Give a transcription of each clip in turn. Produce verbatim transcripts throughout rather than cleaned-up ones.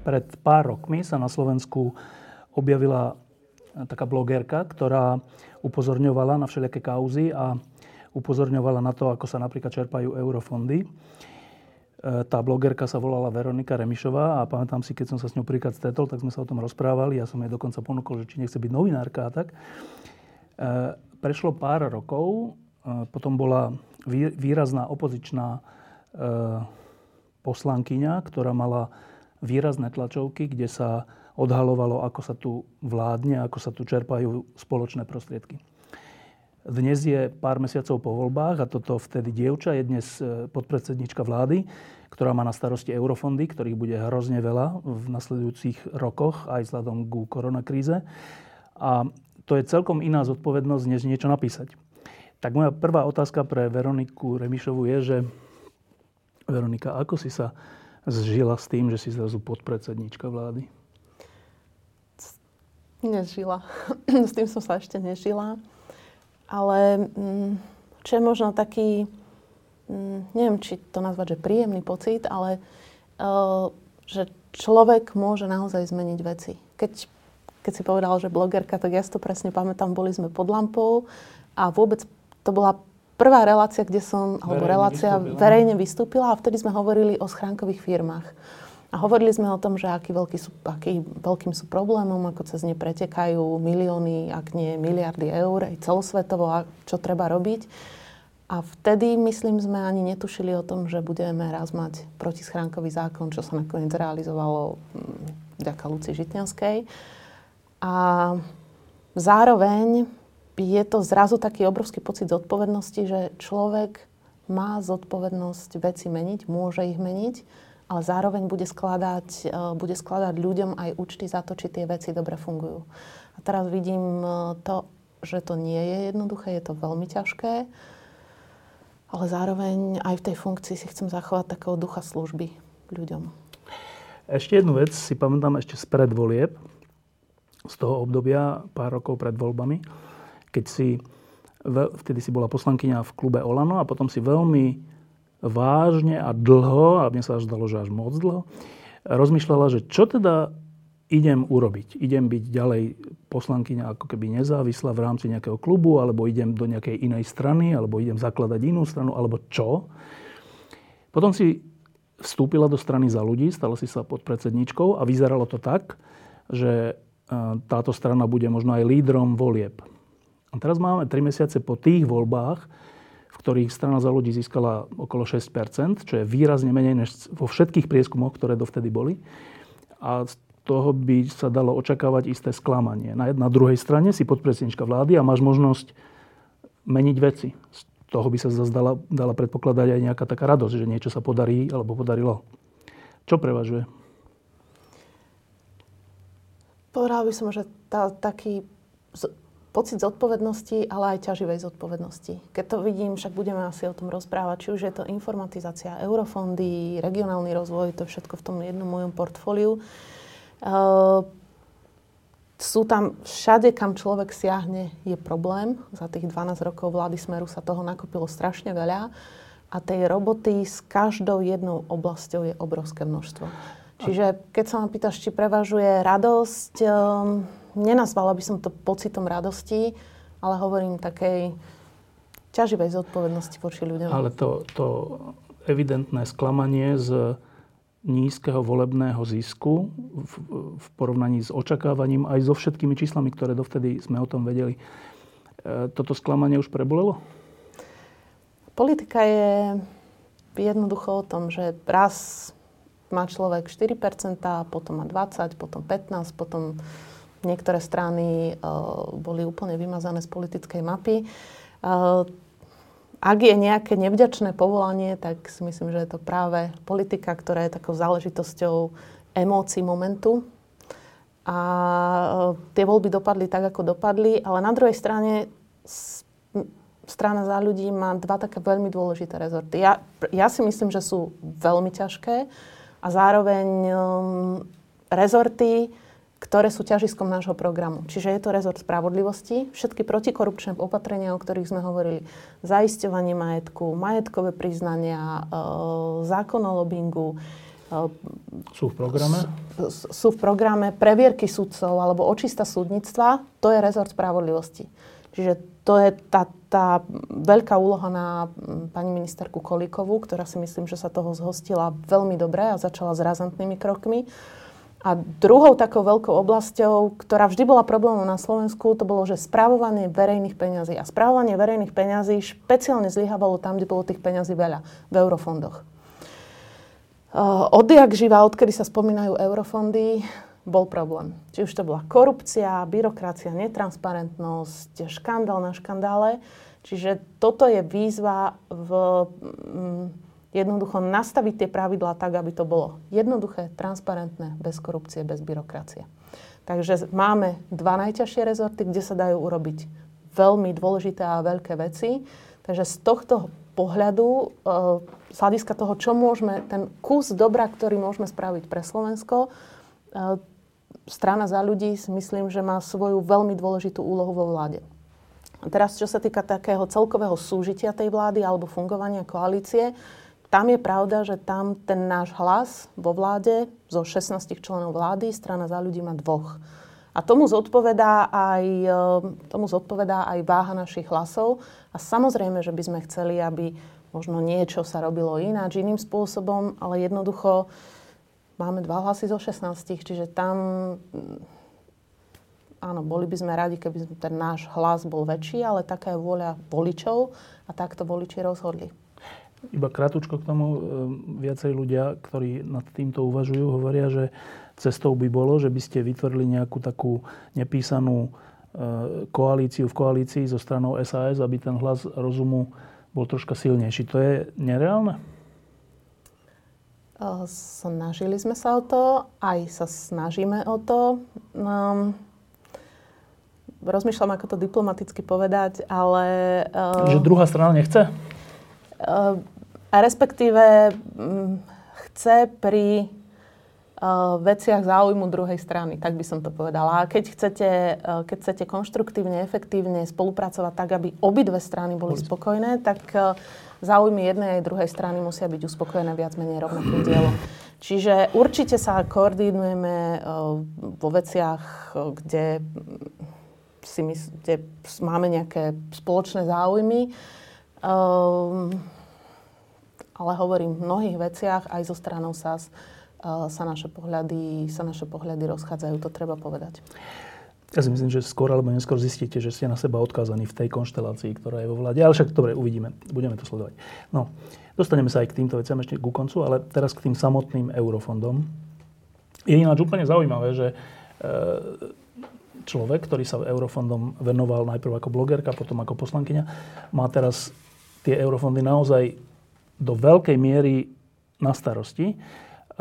Pred pár rokmi sa na Slovensku objavila taká blogerka, ktorá upozorňovala na všelijaké kauzy a upozorňovala na to, ako sa napríklad čerpajú eurofondy. Tá blogerka sa volala Veronika Remišová a pamätám si, keď som sa s ňou prvýkrát stretol, tak sme sa o tom rozprávali. Ja som jej dokonca ponúkol, že či nechce byť novinárka a tak. Prešlo pár rokov, potom bola výrazná opozičná poslankyňa, ktorá mala výrazné tlačovky, kde sa odhalovalo, ako sa tu vládne, ako sa tu čerpajú spoločné prostriedky. Dnes je pár mesiacov po voľbách a toto vtedy dievča je dnes podpredsednička vlády, ktorá má na starosti eurofondy, ktorých bude hrozne veľa v nasledujúcich rokoch, aj vzhľadom ku koronakríze. A to je celkom iná zodpovednosť, než niečo napísať. Tak moja prvá otázka pre Veroniku Remišovu je, že Veronika, ako si sa zžila s tým, že si zrazu podpredsedníčka vlády? Nežila. S tým som sa ešte nežila. Ale čo je možno taký, neviem, či to nazvať, že príjemný pocit, ale že človek môže naozaj zmeniť veci. Keď, keď si povedal, že blogerka, tak ja si to presne pamätám, boli sme pod lampou a vôbec to bola prvá relácia, kde som, alebo verejne relácia vystúpila. verejne vystúpila a vtedy sme hovorili o schránkových firmách. A hovorili sme o tom, že aký, veľký sú, aký veľkým sú problémom, ako cez ne pretekajú milióny, ak nie miliardy eur, aj celosvetovo, a čo treba robiť. A vtedy, myslím, sme ani netušili o tom, že budeme raz mať protischránkový zákon, čo sa nakoniec realizovalo vďaka Lucii Žitňanskej. A zároveň je to zrazu taký obrovský pocit zodpovednosti, že človek má zodpovednosť veci meniť, môže ich meniť, ale zároveň bude skladať, bude skladať ľuďom aj účty za to, či tie veci dobre fungujú. A teraz vidím to, že to nie je jednoduché, je to veľmi ťažké, ale zároveň aj v tej funkcii si chcem zachovať takého ducha služby ľuďom. Ešte jednu vec si pamätám ešte z predvolieb, z toho obdobia, pár rokov pred voľbami, keď si, vtedy si bola poslankyňa v klube Olano a potom si veľmi vážne a dlho, a mne sa až zdalo, že až moc dlho, rozmýšľala, že čo teda idem urobiť. Idem byť ďalej poslankyňa ako keby nezávislá v rámci nejakého klubu, alebo idem do nejakej inej strany, alebo idem zakladať inú stranu, alebo čo. Potom si vstúpila do strany Za ľudí, stala si sa podpredsedničkou a vyzeralo to tak, že táto strana bude možno aj lídrom volieb. A teraz máme tri mesiace po tých voľbách, v ktorých strana Za ľudí získala okolo šesť percent, čo je výrazne menej než vo všetkých prieskumoch, ktoré dovtedy boli. A z toho by sa dalo očakávať isté sklamanie. Na, na druhej strane si podpredsednička vlády a máš možnosť meniť veci. Z toho by sa zase dala, dala predpokladať aj nejaká taká radosť, že niečo sa podarí alebo podarilo. Čo prevažuje? Povedala by som, že tá, taký... pocit zodpovednosti, ale aj ťaživej zodpovednosti. Keď to vidím, však budeme asi o tom rozprávať, či už je to informatizácia, eurofondy, regionálny rozvoj, to všetko v tom jednom mojom portfóliu. Uh, sú tam všade, kam človek siahne, je problém. Za tých dvanásť rokov vlády Smeru sa toho nakopilo strašne veľa a tej roboty s každou jednou oblasťou je obrovské množstvo. Čiže keď sa ma pýtaš, či prevažuje radosť, um, nenazvala by som to pocitom radosti, ale hovorím takej ťaživej zodpovednosti voči ľuďom. Ale to, to evidentné sklamanie z nízkeho volebného zisku v, v porovnaní s očakávaním aj so všetkými číslami, ktoré dovtedy sme o tom vedeli. E, toto sklamanie už prebolelo? Politika je jednoducho o tom, že raz má človek štyri percentá, potom má dvadsať percent, potom pätnásť percent, potom niektoré strany uh, boli úplne vymazané z politickej mapy. Uh, ak je nejaké nevďačné povolanie, tak si myslím, že je to práve politika, ktorá je takou záležitosťou emócií momentu. A tie voľby dopadli tak, ako dopadli, ale na druhej strane strana Za ľudí má dva také veľmi dôležité rezorty. Ja, ja si myslím, že sú veľmi ťažké a zároveň um, rezorty, ktoré sú ťažiskom nášho programu. Čiže je to rezort spravodlivosti, všetky protikorupčné opatrenia, o ktorých sme hovorili, zaisťovanie majetku, majetkové priznania, uh, zákon o lobingu, sú v programe? S, sú v programe previerky sudcov alebo očista súdnictva, to je rezort spravodlivosti. Čiže to je tá, tá veľká úloha na pani ministerku Kolíkovú, ktorá si myslím, že sa toho zhostila veľmi dobre a začala s razantnými krokmi. A druhou takou veľkou oblasťou, ktorá vždy bola problémom na Slovensku, to bolo, že správovanie verejných peňazí. A správovanie verejných peňazí špeciálne zlyhávalo tam, kde bolo tých peňazí veľa, v eurofondoch. Odjak živa, odkedy sa spomínajú eurofondy, bol problém. Či už to bola korupcia, byrokracia, netransparentnosť, škandál na škandále. Čiže toto je výzva v, mm, jednoducho nastaviť tie pravidlá tak, aby to bolo jednoduché, transparentné, bez korupcie, bez byrokracie. Takže máme dva najťažšie rezorty, kde sa dajú urobiť veľmi dôležité a veľké veci. Takže z tohto pohľadu, z hľadiska toho, čo môžeme, ten kus dobra, ktorý môžeme spraviť pre Slovensko, strana Za ľudí, myslím, že má svoju veľmi dôležitú úlohu vo vláde. A teraz, čo sa týka takého celkového súžitia tej vlády alebo fungovania koalície, tam je pravda, že tam ten náš hlas vo vláde, zo šestnástich členov vlády, strana Za ľudí má dvoch. A tomu zodpovedá aj, tomu zodpovedá aj váha našich hlasov. A samozrejme, že by sme chceli, aby možno niečo sa robilo ináč, iným spôsobom, ale jednoducho máme dva hlasy zo šestnástich, čiže tam, áno, boli by sme radi, keby ten náš hlas bol väčší, ale taká je vôľa voličov a takto voliči rozhodli. Iba krátko k tomu, viacej ľudia, ktorí nad týmto uvažujú, hovoria, že cestou by bolo, že by ste vytvorili nejakú takú nepísanú koalíciu v koalícii so stranou es a es, aby ten hlas rozumu bol troška silnejší. To je nereálne? Snažili sme sa o to, aj sa snažíme o to. No, rozmýšľam, ako to diplomaticky povedať, ale... Že druhá strana nechce? A respektíve chce pri... veciach záujmu druhej strany, tak by som to povedala. A keď chcete, keď chcete konštruktívne, efektívne spolupracovať tak, aby obidve strany boli spokojné, tak záujmy jednej aj druhej strany musia byť uspokojené viac menej rovnakým dielom. Čiže určite sa koordinujeme vo veciach, kde, si my, kde máme nejaké spoločné záujmy. Ale hovorím v mnohých veciach aj zo stranou es a es sa naše pohľady, sa naše pohľady rozchádzajú, to treba povedať. Ja si myslím, že skôr alebo neskôr zistíte, že ste na seba odkázaní v tej konštelácii, ktorá je vo vláde. Ale však dobre, uvidíme, budeme to sledovať. No, dostaneme sa aj k týmto veciam ešte ku koncu, ale teraz k tým samotným eurofondom. Je ináč úplne zaujímavé, že človek, ktorý sa eurofondom venoval najprv ako blogerka, potom ako poslankyňa, má teraz tie eurofondy naozaj do veľkej miery na starosti.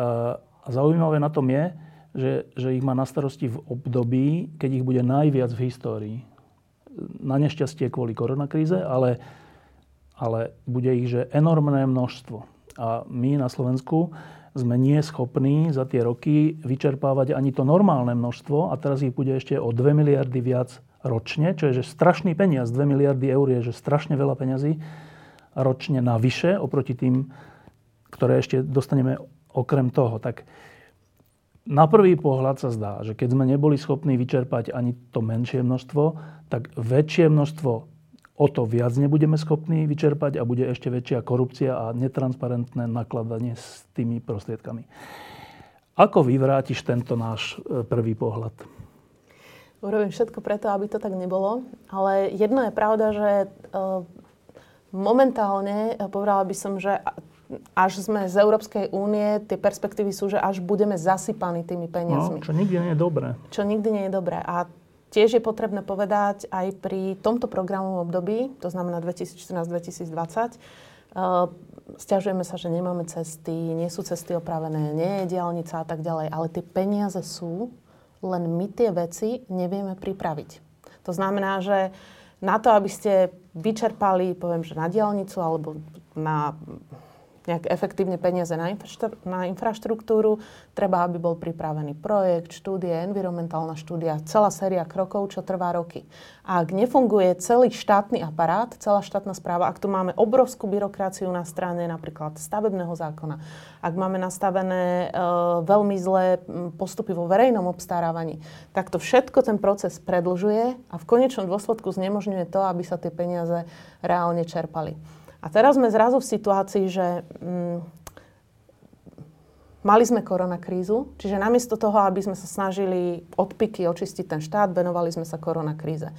A zaujímavé na tom je, že, že ich má na starosti v období, keď ich bude najviac v histórii. Na nešťastie kvôli koronakríze, ale, ale bude ich že enormné množstvo. A my na Slovensku sme nie schopní za tie roky vyčerpávať ani to normálne množstvo a teraz ich bude ešte o dve miliardy viac ročne, čo je že strašný peniaz. dve miliardy eur je že strašne veľa peňazí ročne navyše oproti tým, ktoré ešte dostaneme okrem toho, tak na prvý pohľad sa zdá, že keď sme neboli schopní vyčerpať ani to menšie množstvo, tak väčšie množstvo o to viac nebudeme schopní vyčerpať a bude ešte väčšia korupcia a netransparentné nakladanie s tými prostriedkami. Ako vyvrátiš tento náš prvý pohľad? Urobím všetko preto, aby to tak nebolo, ale jedno je pravda, že momentálne, povedala by som, že až sme z Európskej únie, tie perspektívy sú, že až budeme zasypaní tými peniazmi. No, čo nikdy nie je dobré. Čo nikdy nie je dobré. A Tiež je potrebné povedať aj pri tomto programovom období, to znamená dvetisícštrnásť dvetisícdvadsať, uh, sťažujeme sa, že nemáme cesty, nie sú cesty opravené, nie je diaľnica a tak ďalej, ale tie peniaze sú, len my tie veci nevieme pripraviť. To znamená, že na to, aby ste vyčerpali, poviem, že na diaľnicu alebo na nejak efektívne peniaze na, infra- na infraštruktúru, treba, aby bol pripravený projekt, štúdie, environmentálna štúdia, celá séria krokov, čo trvá roky. A ak nefunguje celý štátny aparát, celá štátna správa, ak tu máme obrovskú byrokraciu na strane napríklad stavebného zákona, ak máme nastavené e, veľmi zlé postupy vo verejnom obstarávaní, tak to všetko ten proces predlžuje a v konečnom dôsledku znemožňuje to, aby sa tie peniaze reálne čerpali. A teraz sme zrazu v situácii, že mm, mali sme koronakrízu, čiže namiesto toho, aby sme sa snažili odpiky očistiť ten štát, venovali sme sa koronakríze.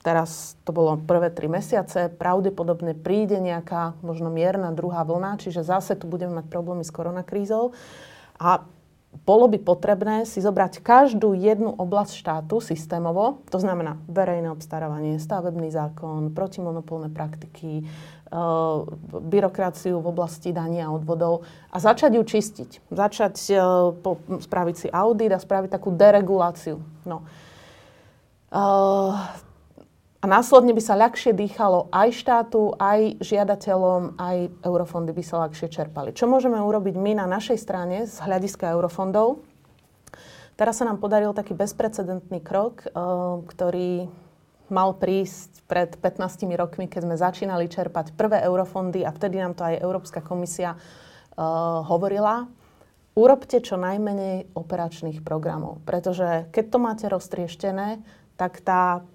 Teraz to bolo prvé tri mesiace, pravdepodobne príde nejaká možno mierna druhá vlna, čiže zase tu budeme mať problémy s koronakrízou. A bolo by potrebné si zobrať každú jednu oblasť štátu systémovo, to znamená verejné obstarávanie, stavebný zákon, protimonopolné praktiky, e, byrokraciu v oblasti daní a odvodov a začať ju čistiť. Začať e, po, spraviť si audit a spraviť takú dereguláciu. No. E, a následne by sa ľahšie dýchalo aj štátu, aj žiadateľom, aj eurofondy by sa ľahšie čerpali. Čo môžeme urobiť my na našej strane z hľadiska eurofondov? Teraz sa nám podaril taký bezprecedentný krok, ktorý mal prísť pred pätnástimi rokmi, keď sme začínali čerpať prvé eurofondy a vtedy nám to aj Európska komisia hovorila. Urobte čo najmenej operačných programov, pretože keď to máte roztrieštené, tak tá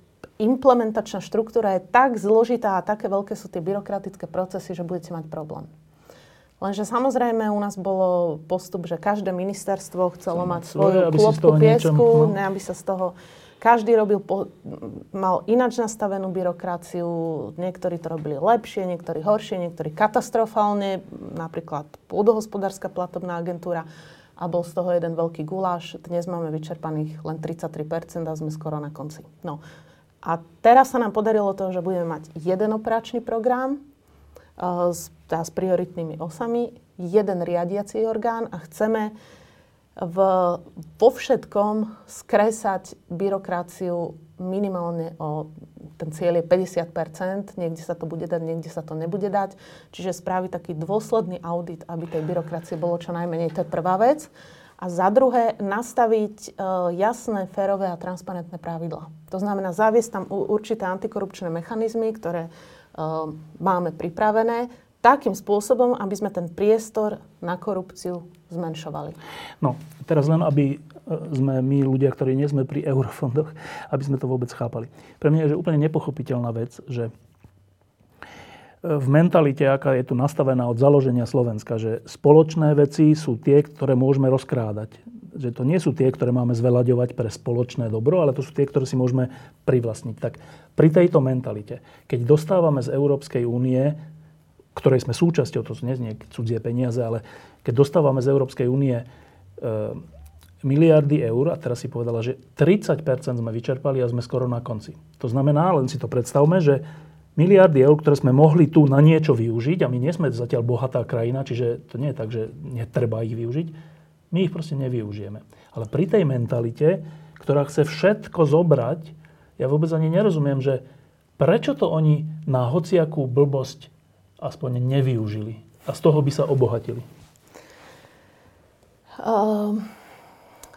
implementačná štruktúra je tak zložitá a také veľké sú tie byrokratické procesy, že budete mať problém. Lenže samozrejme u nás bolo postup, že každé ministerstvo chcelo Som mať svoju klopku piesku, niečom, no. ne, aby sa z toho... Každý robil po, mal ináč nastavenú byrokraciu, niektorí to robili lepšie, niektorí horšie, niektorí katastrofálne, napríklad pôdohospodárska platobná agentúra a bol z toho jeden veľký guláš. Dnes máme vyčerpaných len tridsaťtri percent a sme skoro na konci. No. A teraz sa nám podarilo to, že budeme mať jeden operačný program uh, s, teda s prioritnými osami, jeden riadiací orgán a chceme v, vo všetkom skresať byrokraciu minimálne o, ten cieľ je päťdesiat percent, niekde sa to bude dať, niekde sa to nebude dať. Čiže spraviť taký dôsledný audit, aby tej byrokracie bolo čo najmenej, to je prvá vec. A za druhé, nastaviť uh, jasné, férové a transparentné pravidlá. To znamená, zaviesť tam určité antikorupčné mechanizmy, ktoré uh, máme pripravené, takým spôsobom, aby sme ten priestor na korupciu zmenšovali. No, teraz len, aby sme my ľudia, ktorí nie sme pri eurofondoch, aby sme to vôbec chápali. Pre mňa je že úplne nepochopiteľná vec, že v mentalite, aká je tu nastavená od založenia Slovenska, že spoločné veci sú tie, ktoré môžeme rozkrádať. Že to nie sú tie, ktoré máme zveľaďovať pre spoločné dobro, ale to sú tie, ktoré si môžeme privlastniť. Tak pri tejto mentalite, keď dostávame z Európskej únie, ktorej sme súčasťou, to sú nie cudzie peniaze, ale keď dostávame z Európskej únie e, miliardy eur, a teraz si povedala, že tridsať percent sme vyčerpali a sme skoro na konci. To znamená, len si to predstavme, že miliardy eur, ktoré sme mohli tu na niečo využiť, a my nie sme zatiaľ bohatá krajina, čiže to nie je tak, že netreba ich využiť, my ich proste nevyužijeme. Ale pri tej mentalite, ktorá chce všetko zobrať, ja vôbec ani nerozumiem, že prečo to oni na hociakú blbosť aspoň nevyužili a z toho by sa obohatili. Um,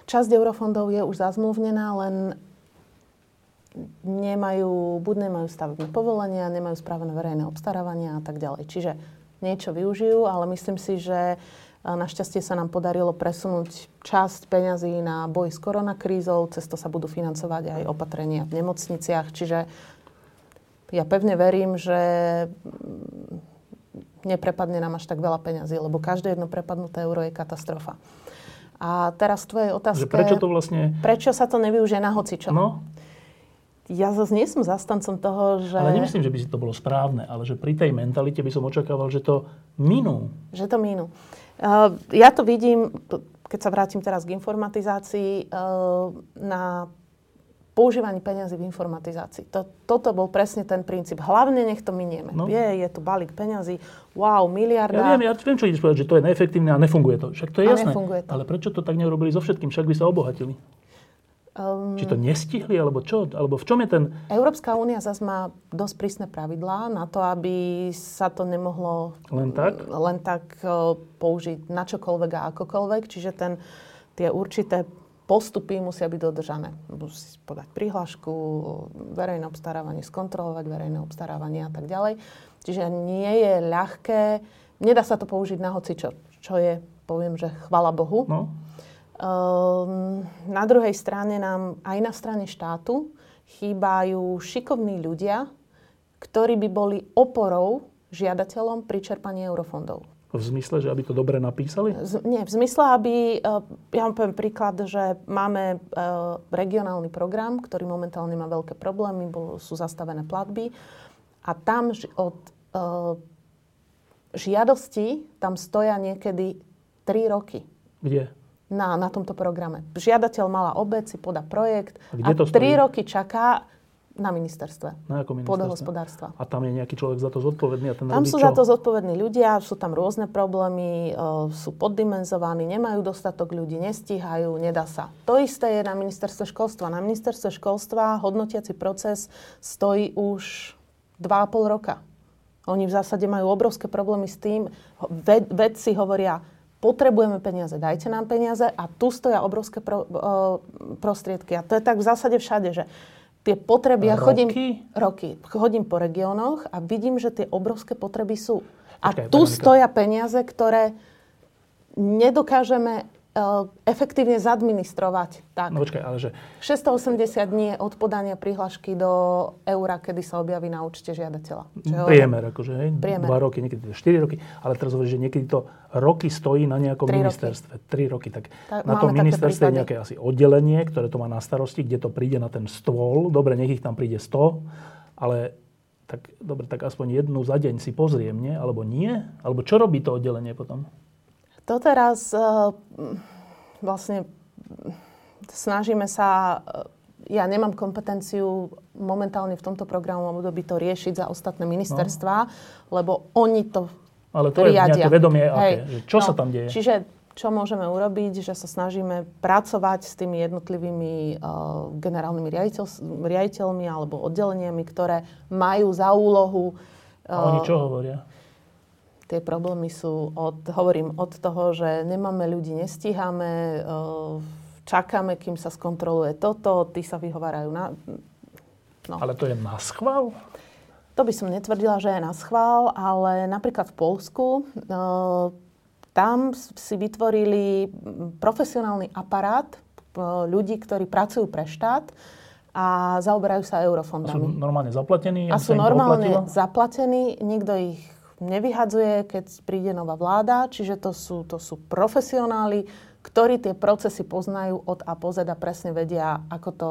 časť eurofondov je už zazmluvnená, len nemajú, buď nemajú stavebné povolenia, nemajú správne verejné obstarávania a tak ďalej. Čiže niečo využijú, ale myslím si, že našťastie sa nám podarilo presunúť časť peňazí na boj s koronakrízou, cez to sa budú financovať aj opatrenia v nemocniciach. Čiže ja pevne verím, že neprepadne nám až tak veľa peňazí, lebo každé jedno prepadnuté euro je katastrofa. A teraz tvoje otázka, prečo to vlastne... Prečo sa to nevyužije na hocičo? No. Ja zase nie som zastancom toho, že... Ale nemyslím, že by si to bolo správne, ale že pri tej mentalite by som očakával, že to minú. Že to minú. Uh, ja to vidím, keď sa vrátim teraz k informatizácii, uh, na používaní peňazí v informatizácii. To, toto bol presne ten princíp. Hlavne nech to minieme. No. Je, je to balík peňazí. Wow, miliarda. Ja viem, ja viem, čo ideš povedať, že to je neefektívne a nefunguje to. Však to je a jasné. To. Ale prečo to tak neurobili so všetkým? Však by sa obohatili. Um, Či to nestihli, alebo čo? Alebo v čom je ten... Európska únia zase má dosť prísne pravidlá na to, aby sa to nemohlo len tak, len tak použiť na čokoľvek a akokoľvek. Čiže ten, tie určité... postupy musia byť dodržané. Musí podať prihlášku, verejné obstarávanie, skontrolovať verejné obstarávanie a tak ďalej. Čiže nie je ľahké, nedá sa to použiť na hocičo, čo je, poviem, že chvala Bohu. No. Um, na druhej strane nám, aj na strane štátu, chýbajú šikovní ľudia, ktorí by boli oporou žiadateľom pri čerpaní eurofondov. V zmysle, že aby to dobre napísali? Z, nie, v zmysle, aby... Ja vám poviem príklad, že máme regionálny program, ktorý momentálne má veľké problémy, sú zastavené platby a tam od žiadosti tam stoja niekedy tri roky. Kde? Na, na tomto programe. Žiadateľ malá obec si podá projekt a, a tri roky čaká... Na ministerstve. Na ako ministerstve? Pôdohospodárstva. A tam je nejaký človek za to zodpovedný? A ten tam sú čo? Za to zodpovední ľudia, sú tam rôzne problémy, e, sú poddimenzovaní, nemajú dostatok ľudí, nestíhajú, nedá sa. To isté je na ministerstve školstva. Na ministerstve školstva hodnotiaci proces stojí už dva a pol roka. Oni v zásade majú obrovské problémy s tým. Ved, vedci hovoria, potrebujeme peniaze, dajte nám peniaze a tu stoja obrovské pro, e, prostriedky. A to je tak v zásade všade, že tie potreby, ja chodím roky, chodím po regiónoch a vidím, že tie obrovské potreby sú. A Počkaj, tu Veronika. Stoja peniaze, ktoré nedokážeme uh, efektívne zadministrovať. Tak. No, počkaj, ale že... šesťstoosemdesiat dní od podania prihlášky do eura, kedy sa objaví na účte žiadateľa. Čo priemer, akože, hej? Priemer. Dva roky, niekedy štyri roky. Ale teraz hovoríš, že niekedy to roky stojí na nejakom tri ministerstve. Roky. Tri roky. Tak, tak na tom ministerstve je nejaké asi oddelenie, ktoré to má na starosti, kde to príde na ten stôl. Dobre, nech ich tam príde sto, ale tak, dobre, tak aspoň jednu za deň si pozriem, nie? Alebo nie? Alebo čo robí to oddelenie potom? To teraz uh, vlastne snažíme sa... Ja nemám kompetenciu momentálne v tomto programu období to riešiť za ostatné ministerstvá, no. Lebo oni to riadia. Ale to riadia. Je nejaké vedomie, hej, aké, čo no, sa tam deje? Čiže čo môžeme urobiť, že sa snažíme pracovať s tými jednotlivými uh, generálnymi riaditeľ, riaditeľmi alebo oddeleniami, ktoré majú za úlohu... Uh, A oni čo hovoria? Tie problémy sú, od, hovorím, od toho, že nemáme ľudí, nestíhame, čakáme, kým sa skontroluje toto, tí sa vyhovárajú na... No. Ale to je na schvál? To by som netvrdila, že je na schvál, ale napríklad v Poľsku, tam si vytvorili profesionálny aparát ľudí, ktorí pracujú pre štát, a zaoberajú sa eurofondami. A sú normálne zaplatení? A sú normálne oplatila? zaplatení, nikto ich nevyhadzuje, keď príde nová vláda. Čiže to sú, to sú profesionáli, ktorí tie procesy poznajú od A po Z a presne vedia, ako to,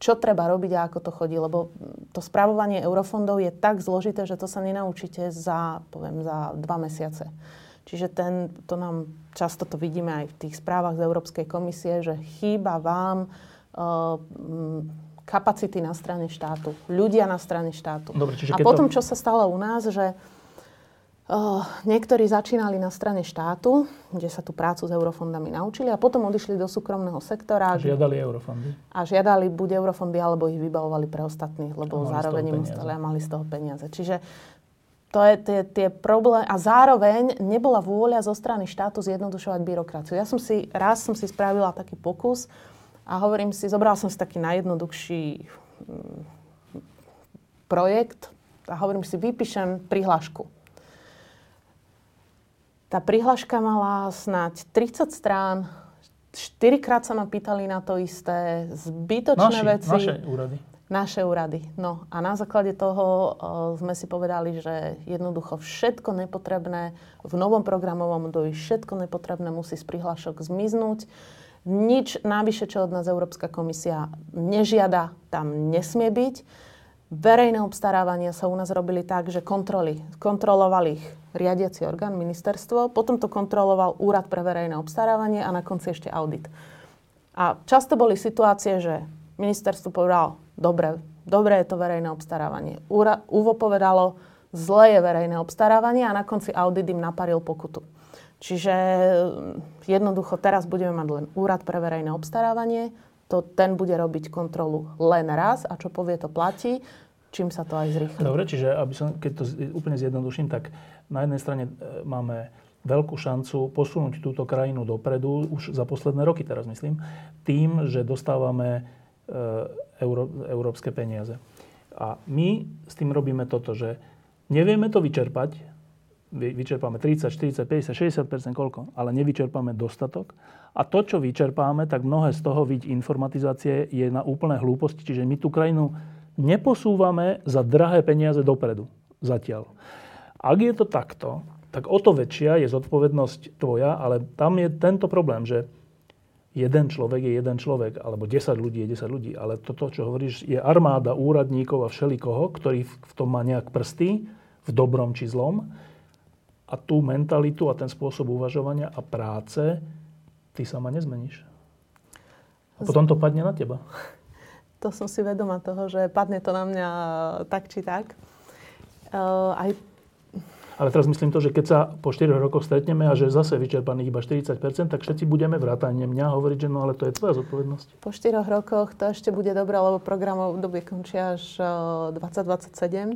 čo treba robiť a ako to chodí. Lebo to správovanie eurofondov je tak zložité, že to sa nenaučíte za, poviem, za dva mesiace. Čiže ten, to nám často to vidíme aj v tých správach z Európskej komisie, že chýba vám... Uh, kapacity na strane štátu. Ľudia na strane štátu. Dobre, čiže a potom, to... čo sa stalo u nás, že Uh, niektorí začínali na strane štátu, kde sa tú prácu s eurofondami naučili a potom odišli do súkromného sektora. A žiadali eurofondy. A žiadali buď eurofondy, alebo ich vybavovali pre ostatných, lebo zároveň im ostali a mali z toho peniaze. Čiže to je tie, tie problémy. A zároveň nebola vôľa zo strany štátu zjednodušovať byrokraciu. Ja som si, raz som si spravila taký pokus a hovorím si, zobrala som si taký najjednoduchší hm, projekt a hovorím si, vypíšem prihlášku. Tá prihláška mala snáď tridsať strán, štyrikrát sa ma pýtali na to isté, zbytočné Naši, veci. Naše úrady. Naše úrady, no. A na základe toho uh, sme si povedali, že jednoducho všetko nepotrebné, v novom programovom období všetko nepotrebné musí z prihlášok zmiznúť. Nič navyše, čo od nás Európska komisia nežiada, tam nesmie byť. Verejné obstarávania sa u nás robili tak, že kontroly, kontroloval ich riadiaci orgán, ministerstvo, potom to kontroloval úrad pre verejné obstarávanie a na konci ešte audit. A často boli situácie, že Ministerstvo povedalo, dobre, dobre je to verejné obstarávanie. ÚVO povedalo, zlé je verejné obstarávanie a na konci audit im naparil pokutu. Čiže jednoducho teraz budeme mať len úrad pre verejné obstarávanie, to ten bude robiť kontrolu len raz a čo povie, to platí, čím sa to aj zrýchli. Dobre, čiže aby som, keď to úplne zjednoduším, tak na jednej strane máme veľkú šancu posunúť túto krajinu dopredu, už za posledné roky teraz myslím, tým, že dostávame Euró- európske peniaze. A my s tým robíme toto, že nevieme to vyčerpať, vyčerpáme tridsať, štyridsať, päťdesiat, šesťdesiat percent koľko, ale nevyčerpáme dostatok. A to, čo vyčerpáme, tak mnohé z toho vid informatizácie je na úplné hlúposti, čiže my tú krajinu neposúvame za drahé peniaze dopredu zatiaľ. Ak je to takto, tak o to väčšia je zodpovednosť tvoja, ale tam je tento problém, že jeden človek je jeden človek, alebo desať ľudí je desať ľudí, ale toto, čo hovoríš, je armáda úradníkov a všelikoho, ktorý v tom má nejak prsty, v dobrom či zlom. A tú mentalitu a ten spôsob uvažovania a práce ty sama nezmeníš. A potom to padne na teba. To som si vedomá toho, že padne to na mňa tak či tak. Uh, aj... Ale teraz myslím to, že keď sa po štyroch rokoch stretneme a že zase vyčerpaných iba štyridsať percent, tak všetci budeme vrátane mňa hovoriť, že no ale to je tvoja zodpovednosť. Po štyroch rokoch to ešte bude dobré, lebo programov v dobe končia až dvadsať dvadsaťsedem.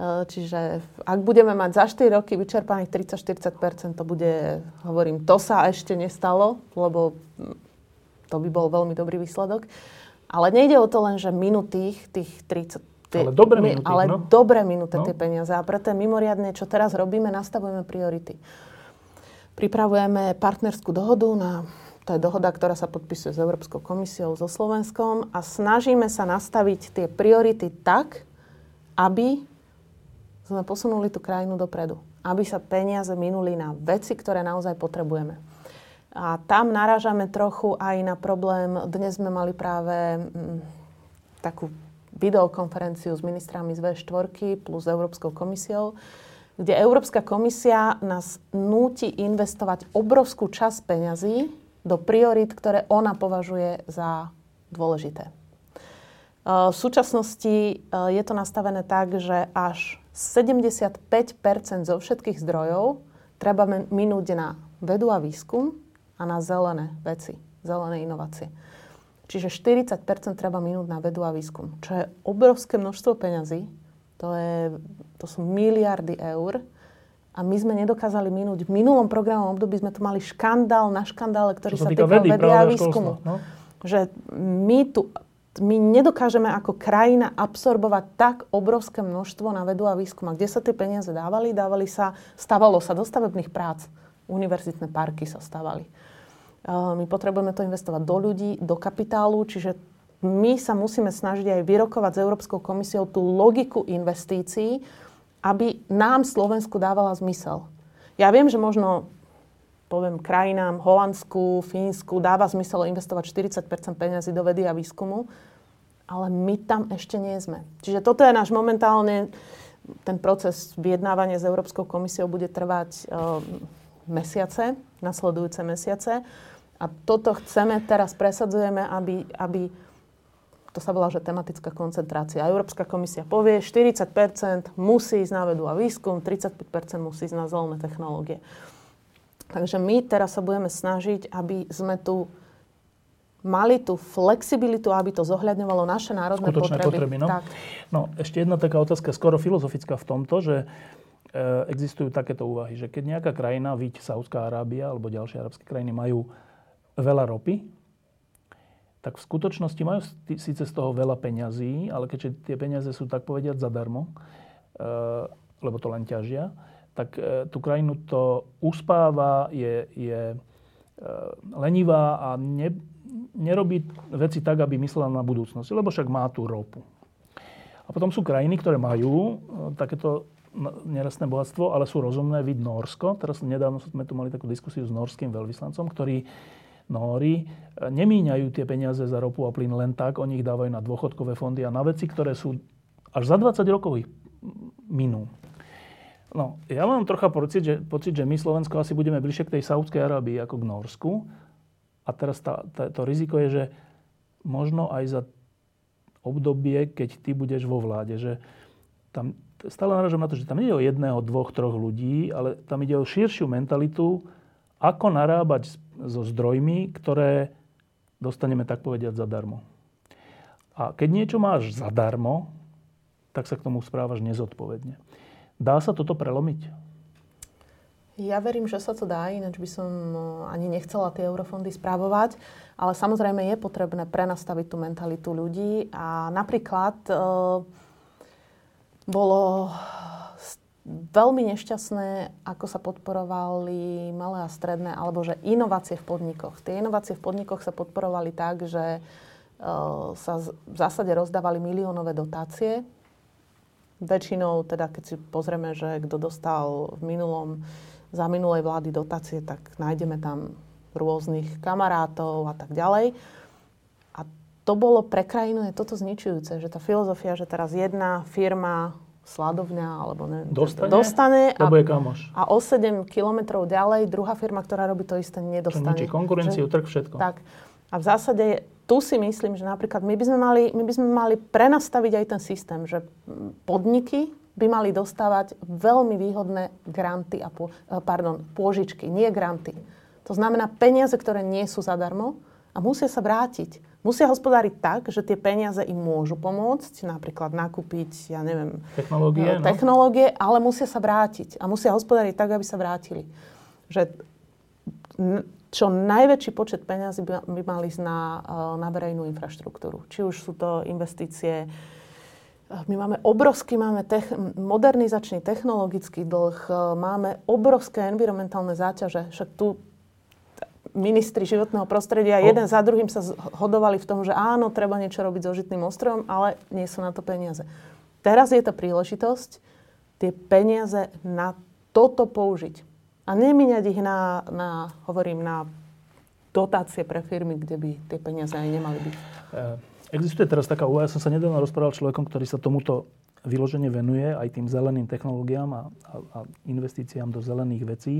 Čiže ak budeme mať za štyri roky vyčerpaných tridsať štyridsať percent, to bude, hovorím, to sa ešte nestalo, lebo to by bol veľmi dobrý výsledok. Ale nejde o to len, že minutých tých tridsať... Tie, ale dobre minuté, ale no. dobre minuté no. tie peniaze. A preto mimoriadne, čo teraz robíme, nastavujeme priority. Pripravujeme partnerskú dohodu, na, to je dohoda, ktorá sa podpisuje s Európskou komisiou, so Slovenskom, a snažíme sa nastaviť tie priority tak, aby sme posunuli tú krajinu dopredu. Aby sa peniaze minuli na veci, ktoré naozaj potrebujeme. A tam narážame trochu aj na problém. Dnes sme mali práve m, takú videokonferenciu s ministrami z vé štyri plus Európskou komisiou, kde Európska komisia nás núti investovať obrovskú časť peňazí do priorít, ktoré ona považuje za dôležité. V súčasnosti je to nastavené tak, že až sedemdesiatpäť percent zo všetkých zdrojov treba minúť na vedu a výskum a na zelené veci, zelené inovácie. Čiže štyridsať percent treba minúť na vedu a výskum, čo je obrovské množstvo peňazí. To, je, to sú miliardy eur. A my sme nedokázali minúť. V minulom programovom období sme tu mali škandál na škandále, ktorý sa týka vedy, vedy a výskumu. No? Že my, tu, my nedokážeme ako krajina absorbovať tak obrovské množstvo na vedu a výskum. A kde sa tie peniaze dávali? Dávali sa, stavalo sa do stavebných prác. Univerzitné parky sa stavali. My potrebujeme to investovať do ľudí, do kapitálu, čiže my sa musíme snažiť aj vyrokovať s Európskou komisiou tú logiku investícií, aby nám Slovensku dávala zmysel. Ja viem, že možno, poviem, krajinám, Holandsku, Fínsku dáva zmysel investovať štyridsať percent peňazí do vedy a výskumu, ale my tam ešte nie sme. Čiže toto je náš momentálne, ten proces vyjednávania s Európskou komisiou bude trvať mesiace, nasledujúce mesiace. A toto chceme, teraz presadzujeme, aby, aby to sa volá, že tematická koncentrácia. Európska komisia povie, štyridsať percent musí ísť na vedu a výskum, tridsaťpäť percent musí ísť na zelené technológie. Takže my teraz sa budeme snažiť, aby sme tu mali tú flexibilitu, aby to zohľadňovalo naše národné skutočné potreby. potreby no. Tak. No, ešte jedna taká otázka, skoro filozofická v tomto, že existujú takéto úvahy, že keď nejaká krajina, víť Saudská Arábia alebo ďalšie arabské krajiny, majú veľa ropy, tak v skutočnosti majú síce z toho veľa peňazí, ale keďže tie peniaze sú tak povediať zadarmo, lebo to len ťažia, tak tú krajinu to uspáva, je, je lenivá a ne, nerobí veci tak, aby myslela na budúcnosť, lebo však má tú ropu. A potom sú krajiny, ktoré majú takéto nerastné bohatstvo, ale sú rozumné, vid Nórsko. Teraz nedávno sme tu mali takú diskusiu s norským veľvyslancom, ktorí Nóri nemíňajú tie peniaze za ropu a plyn len tak, oni ich dávajú na dôchodkové fondy a na veci, ktoré sú až za dvadsať rokov ich minú. No, ja mám trocha pocit, že, pocit, že my Slovensko asi budeme bližšie k tej Saúdskej Arábii ako k Nórsku. A teraz tá, tá, to riziko je, že možno aj za obdobie, keď ty budeš vo vláde. Že tam stále narážam na to, že tam nie je o jedného, dvoch, troch ľudí, ale tam ide o širšiu mentalitu, ako narábať so zdrojmi, ktoré dostaneme, tak povediať, zadarmo. A keď niečo máš zadarmo, tak sa k tomu správaš nezodpovedne. Dá sa toto prelomiť? Ja verím, že sa to dá, ináč by som ani nechcela tie eurofondy správovať, ale samozrejme je potrebné prenastaviť tú mentalitu ľudí a napríklad e, bolo veľmi nešťastné, ako sa podporovali malé a stredné, alebo že inovácie v podnikoch. Tie inovácie v podnikoch sa podporovali tak, že e, sa v zásade rozdávali miliónové dotácie. Väčšinou, teda keď si pozrieme, že kto dostal v minulom za minulej vlády dotácie, tak nájdeme tam rôznych kamarátov a tak ďalej. A to bolo pre krajinu je toto zničujúce, že tá filozofia, že teraz jedna firma, sladovňa, alebo neviem, dostane, dostane a, a o sedem kilometrov ďalej druhá firma, ktorá robí to isté, nedostane. Čo ničí konkurenciu, trh, všetko. Tak. A v zásade tu si myslím, že napríklad my by sme mali, my by sme mali prenastaviť aj ten systém, že podniky by mali dostávať veľmi výhodné granty a po, pardon, pôžičky, nie granty. To znamená peniaze, ktoré nie sú zadarmo a musia sa vrátiť. Musia hospodáriť tak, že tie peniaze im môžu pomôcť, napríklad nakúpiť, ja neviem, technológie, no? technológie, ale musia sa vrátiť a musia hospodáriť tak, aby sa vrátili. Že čo najväčší počet peniazy by, by mali ísť na, na verejnú infraštruktúru. Či už sú to investície. My máme obrovský, máme tech, modernizačný, technologický dlh, máme obrovské environmentálne záťaže. Však tu ministri životného prostredia o. jeden za druhým sa zhodovali v tom, že áno, treba niečo robiť so žitným ostrovom, ale nie sú na to peniaze. Teraz je tá príležitosť tie peniaze na toto použiť. A nemíňať ich na, na, hovorím, na dotácie pre firmy, kde by tie peniaze aj nemali byť. Existuje teraz taká úvaha, ja som sa nedávno rozprával s človekom, ktorý sa tomuto vyložene venuje, aj tým zeleným technológiám a, a, a investíciám do zelených vecí,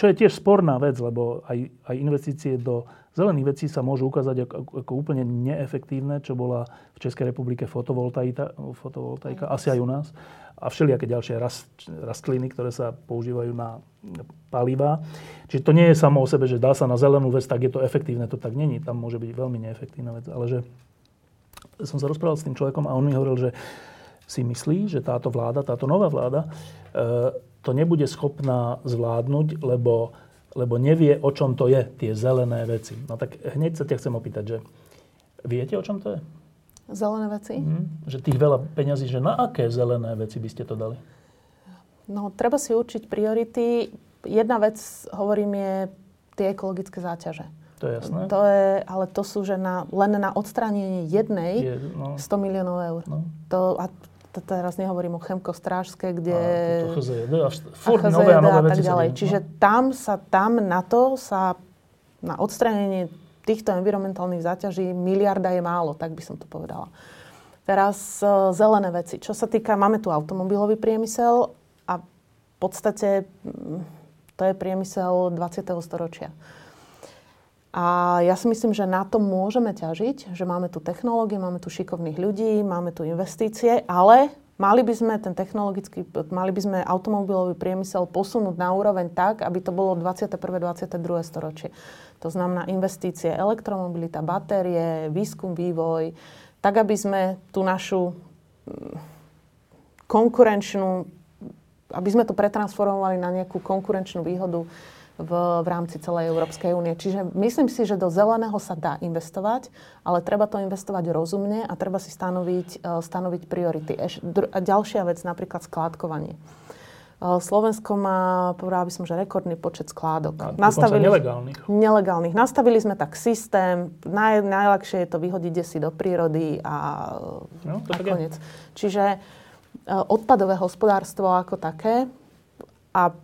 čo je tiež sporná vec, lebo aj, aj investície do zelených vecí sa môžu ukázať ako, ako úplne neefektívne, čo bola v Českej republike fotovoltaika, fotovoltaika asi aj u nás, a všelijaké ďalšie rast, rastliny, ktoré sa používajú na paliva. Čiže to nie je samo o sebe, že dá sa na zelenú vec, tak je to efektívne, to tak není, tam môže byť veľmi neefektívna vec, ale že som sa rozprával s tým človekom a on mi hovoril, že si myslí, že táto vláda, táto nová vláda to nebude schopná zvládnuť, lebo, lebo nevie, o čom to je, tie zelené veci. No tak hneď sa ťa chcem opýtať, že viete, o čom to je? Zelené veci? Mm, že tých veľa peňazí, že na aké zelené veci by ste to dali? No, treba si určiť priority. Jedna vec, hovorím, je tie ekologické záťaže. To je jasné. To je, ale to sú, že na, len na odstránenie jednej je, no, sto miliónov eur. No. To, a to teraz nehovorím o Chemko-Strážskej, kde... A to H Z D a furt nové a nové veci. Čiže tam sa, tam na to sa, na odstránenie týchto environmentálnych záťaží miliarda je málo, tak by som to povedala. Teraz zelené veci. Čo sa týka, máme tu automobilový priemysel a v podstate to je priemysel dvadsiateho storočia. A ja si myslím, že na to môžeme ťažiť, že máme tu technológie, máme tu šikovných ľudí, máme tu investície, ale mali by sme ten technologický, mali by sme automobilový priemysel posunúť na úroveň tak, aby to bolo dvadsiate prvé, dvadsiate druhé storočie. To znamená investície, elektromobilita, batérie, výskum, vývoj, tak aby sme tú našu konkurenčnú, aby sme to pretransformovali na nejakú konkurenčnú výhodu V, v rámci celej Európskej únie. Čiže myslím si, že do zeleného sa dá investovať, ale treba to investovať rozumne a treba si stanoviť, stanoviť priority. Eš, dr- a ďalšia vec, napríklad skládkovanie. Slovensko má, povedala by som, že rekordný počet skládok. Nastavili, nelegálnych. Nelegálnych. Nastavili sme tak systém, naj, najľahšie je to vyhodiť si do prírody a, no, a koniec. Čiže odpadové hospodárstvo ako také a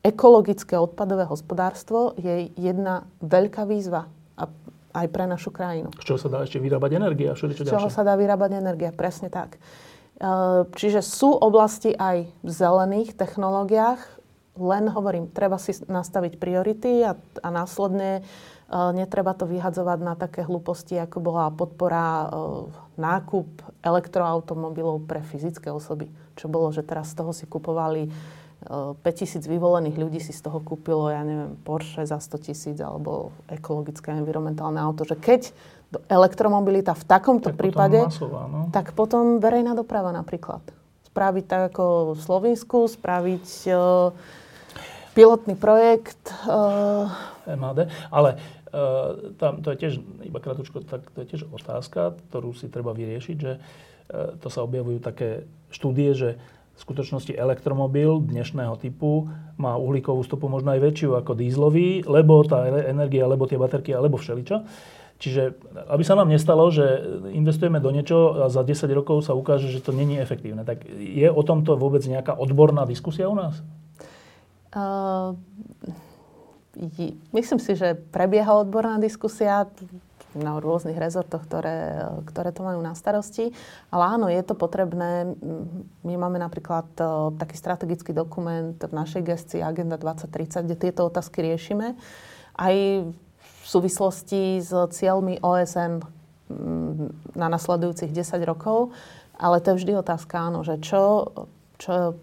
ekologické odpadové hospodárstvo je jedna veľká výzva a aj pre našu krajinu. Z čoho sa dá ešte vyrábať energia? Z čoho sa dá vyrábať energia, presne tak. Čiže sú oblasti aj v zelených technológiách, len hovorím, treba si nastaviť priority a, a následne Netreba to vyhadzovať na také hlúposti, ako bola podpora nákup elektroautomobilov pre fyzické osoby. Čo bolo, že teraz z toho si kupovali päťtisíc vyvolených ľudí, si z toho kúpilo, ja neviem, Porsche za sto tisíc alebo ekologické environmentálne auto. Že keď elektromobilita v takomto tak prípade, potom masová, no? Tak potom verejná doprava napríklad. Spraviť tak ako v Slovinsku, spraviť pilotný projekt. Uh... em há dé. Ale uh, tam to je tiež, iba kratučko, tak to je tiež otázka, ktorú si treba vyriešiť, že uh, to sa objavujú také štúdie, že v skutočnosti elektromobil dnešného typu má uhlíkovú stopu možno aj väčšiu ako dízlový, lebo tá energia, lebo tie baterky, alebo všeličo. Čiže, aby sa nám nestalo, že investujeme do niečo a za desať rokov sa ukáže, že to nie je efektívne. Tak je o tomto vôbec nejaká odborná diskusia u nás? Uh, myslím si, že prebieha odborná diskusia na rôznych rezortoch, ktoré, ktoré to majú na starosti. Ale áno, je to potrebné. My máme napríklad uh, taký strategický dokument v našej gestii Agenda dvadsať tridsať, kde tieto otázky riešime. Aj v súvislosti s cieľmi ó es en um, na nasledujúcich desať rokov. Ale to je vždy otázka, áno, že čo... čo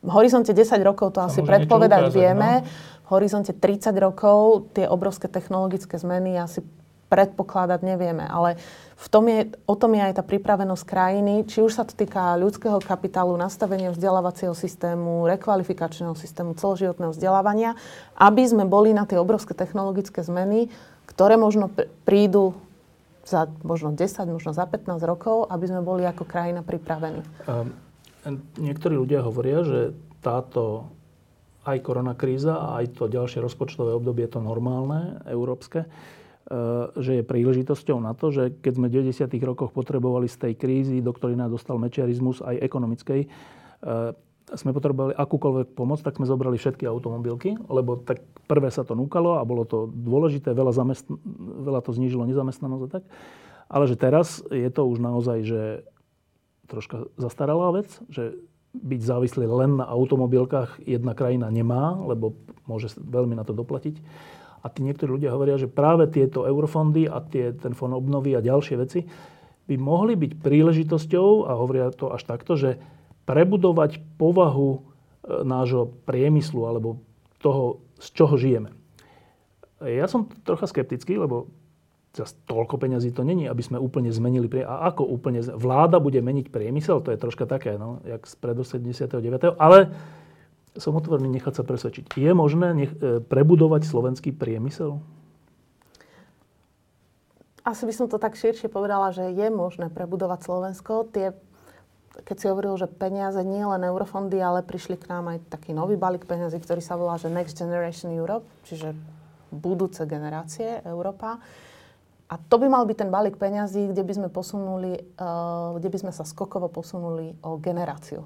v horizonte desať rokov to asi predpovedať ukázať, vieme. No? V horizonte tridsať rokov tie obrovské technologické zmeny asi predpokladať nevieme. Ale v tom je, o tom je aj tá pripravenosť krajiny. Či už sa to týka ľudského kapitálu, nastavenia vzdelávacieho systému, rekvalifikačného systému, celoživotného vzdelávania, aby sme boli na tie obrovské technologické zmeny, ktoré možno prídu za možno desať, možno za pätnásť rokov, aby sme boli ako krajina pripravení. Um. Niektorí ľudia hovoria, že táto aj koronakríza a aj to ďalšie rozpočtové obdobie, to normálne, európske, že je príležitosťou na to, že keď sme v deväťdesiatych rokoch potrebovali z tej krízy, do ktorej nás dostal mečiarizmus, aj ekonomickej, sme potrebovali akúkoľvek pomoc, tak sme zobrali všetky automobilky, lebo tak prvé sa to núkalo a bolo to dôležité, veľa, zamestn- veľa to znížilo nezamestnanosť a tak. Ale že teraz je to už naozaj, že troška zastaralá vec, že byť závislý len na automobilkách jedna krajina nemá, lebo môže veľmi na to doplatiť. A tí niektorí ľudia hovoria, že práve tieto eurofondy a tie, ten fond obnovy a ďalšie veci by mohli byť príležitosťou, a hovoria to až takto, že prebudovať povahu nášho priemyslu alebo toho, z čoho žijeme. Ja som trocha skeptický, lebo zas toľko peňazí to není, aby sme úplne zmenili priemysel. A ako úplne vláda bude meniť priemysel, to je troška také, no, jak z pred sedemdesiateho deviateho. Ale som otvorený nechať sa presvedčiť. Je možné nech, e, prebudovať slovenský priemysel? Asi by som to tak širšie povedala, že je možné prebudovať Slovensko. Tie, keď si hovoril, že peniaze nie len eurofondy, ale prišli k nám aj taký nový balík peniazy, ktorý sa volá že Next Generation Europe, čiže budúce generácie Európa. A to by mal byť ten balík peňazí, kde by sme posunuli, uh, kde by sme sa skokovo posunuli o generáciu.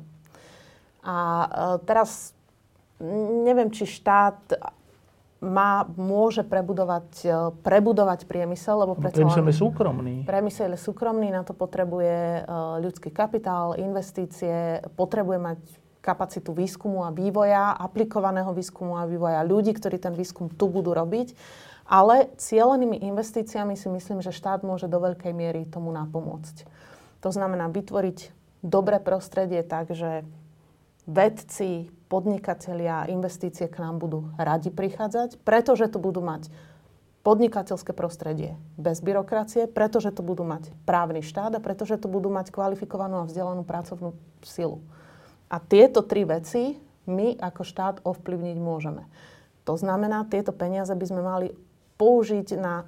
A uh, teraz neviem, či štát má, môže prebudovať, uh, prebudovať priemysel, lebo predsa priemysel je súkromný. Priemysel je súkromný, na to potrebuje uh, ľudský kapitál, investície, potrebuje mať kapacitu výskumu a vývoja, aplikovaného výskumu a vývoja ľudí, ktorí ten výskum tu budú robiť. Ale cielenými investíciami si myslím, že štát môže do veľkej miery tomu napomôcť. To znamená vytvoriť dobré prostredie tak, že vedci, podnikatelia, investície k nám budú radi prichádzať, pretože tu budú mať podnikateľské prostredie bez byrokracie, pretože tu budú mať právny štát a pretože tu budú mať kvalifikovanú a vzdelanú pracovnú silu. A tieto tri veci my ako štát ovplyvniť môžeme. To znamená, tieto peniaze by sme mali použiť na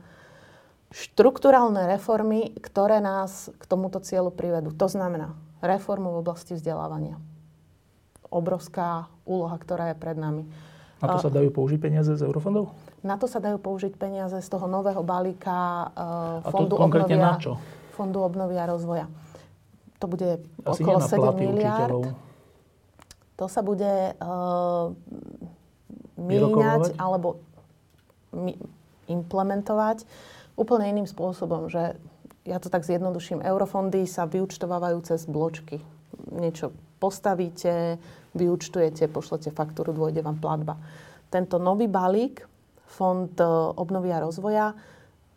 štrukturálne reformy, ktoré nás k tomuto cieľu privedú. To znamená reformu v oblasti vzdelávania. Obrovská úloha, ktorá je pred nami. Na to sa dajú použiť peniaze z eurofondov? Na to sa dajú použiť peniaze z toho nového balíka uh, fondu, obnovia, fondu obnovia rozvoja. To bude asi okolo sedem miliárd. Učiteľov. To sa bude... Uh, míňať alebo implementovať úplne iným spôsobom, že ja to tak zjednoduším, eurofondy sa vyúčtovávajú cez bločky. Niečo postavíte, vyúčtujete, pošlete faktúru, dôjde vám platba. Tento nový balík fond obnovy a rozvoja,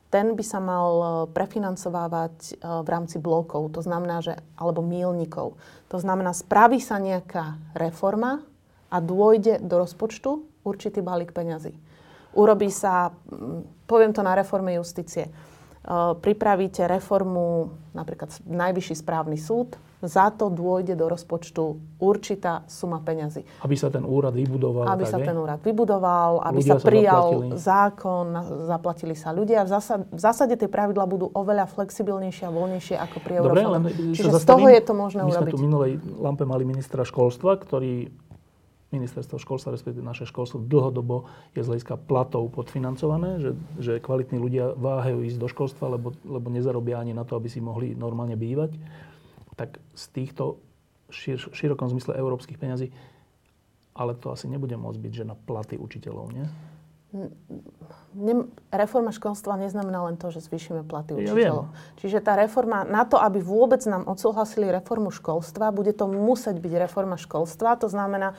ten by sa mal prefinancovávať v rámci blokov, to znamená, že, alebo míľnikov. To znamená, spraví sa nejaká reforma a dôjde do rozpočtu určitý balík peňazí. Urobí sa, poviem to na reforme justície, pripravíte reformu, napríklad najvyšší správny súd, za to dôjde do rozpočtu určitá suma peňazí. Aby sa ten úrad vybudoval. Aby tak, sa ne? ten úrad vybudoval, aby ľudia sa prijal zaplatili. zákon, zaplatili sa ľudia. V zásade, v zásade tie pravidlá budú oveľa flexibilnejšie a voľnejšie ako pri eurofóne. Čiže z toho je to možné my urobiť. My sme tu minulej lampe mali ministra školstva, ktorý ministerstvo školstva, respektíve naše školstvo dlhodobo je z hľadiska platov podfinancované, že, že kvalitní ľudia váhajú ísť do školstva, lebo, lebo nezarobia ani na to, aby si mohli normálne bývať. Tak z týchto šir, širokom zmysle európskych peňazí, ale to asi nebude môcť byť, že na platy učiteľov, nie? Ne, reforma školstva neznamená len to, že zvýšime platy učiteľov. Ja Čiže tá reforma, na to, aby vôbec nám odsúhlasili reformu školstva, bude to musieť byť reforma školstva, to znamená,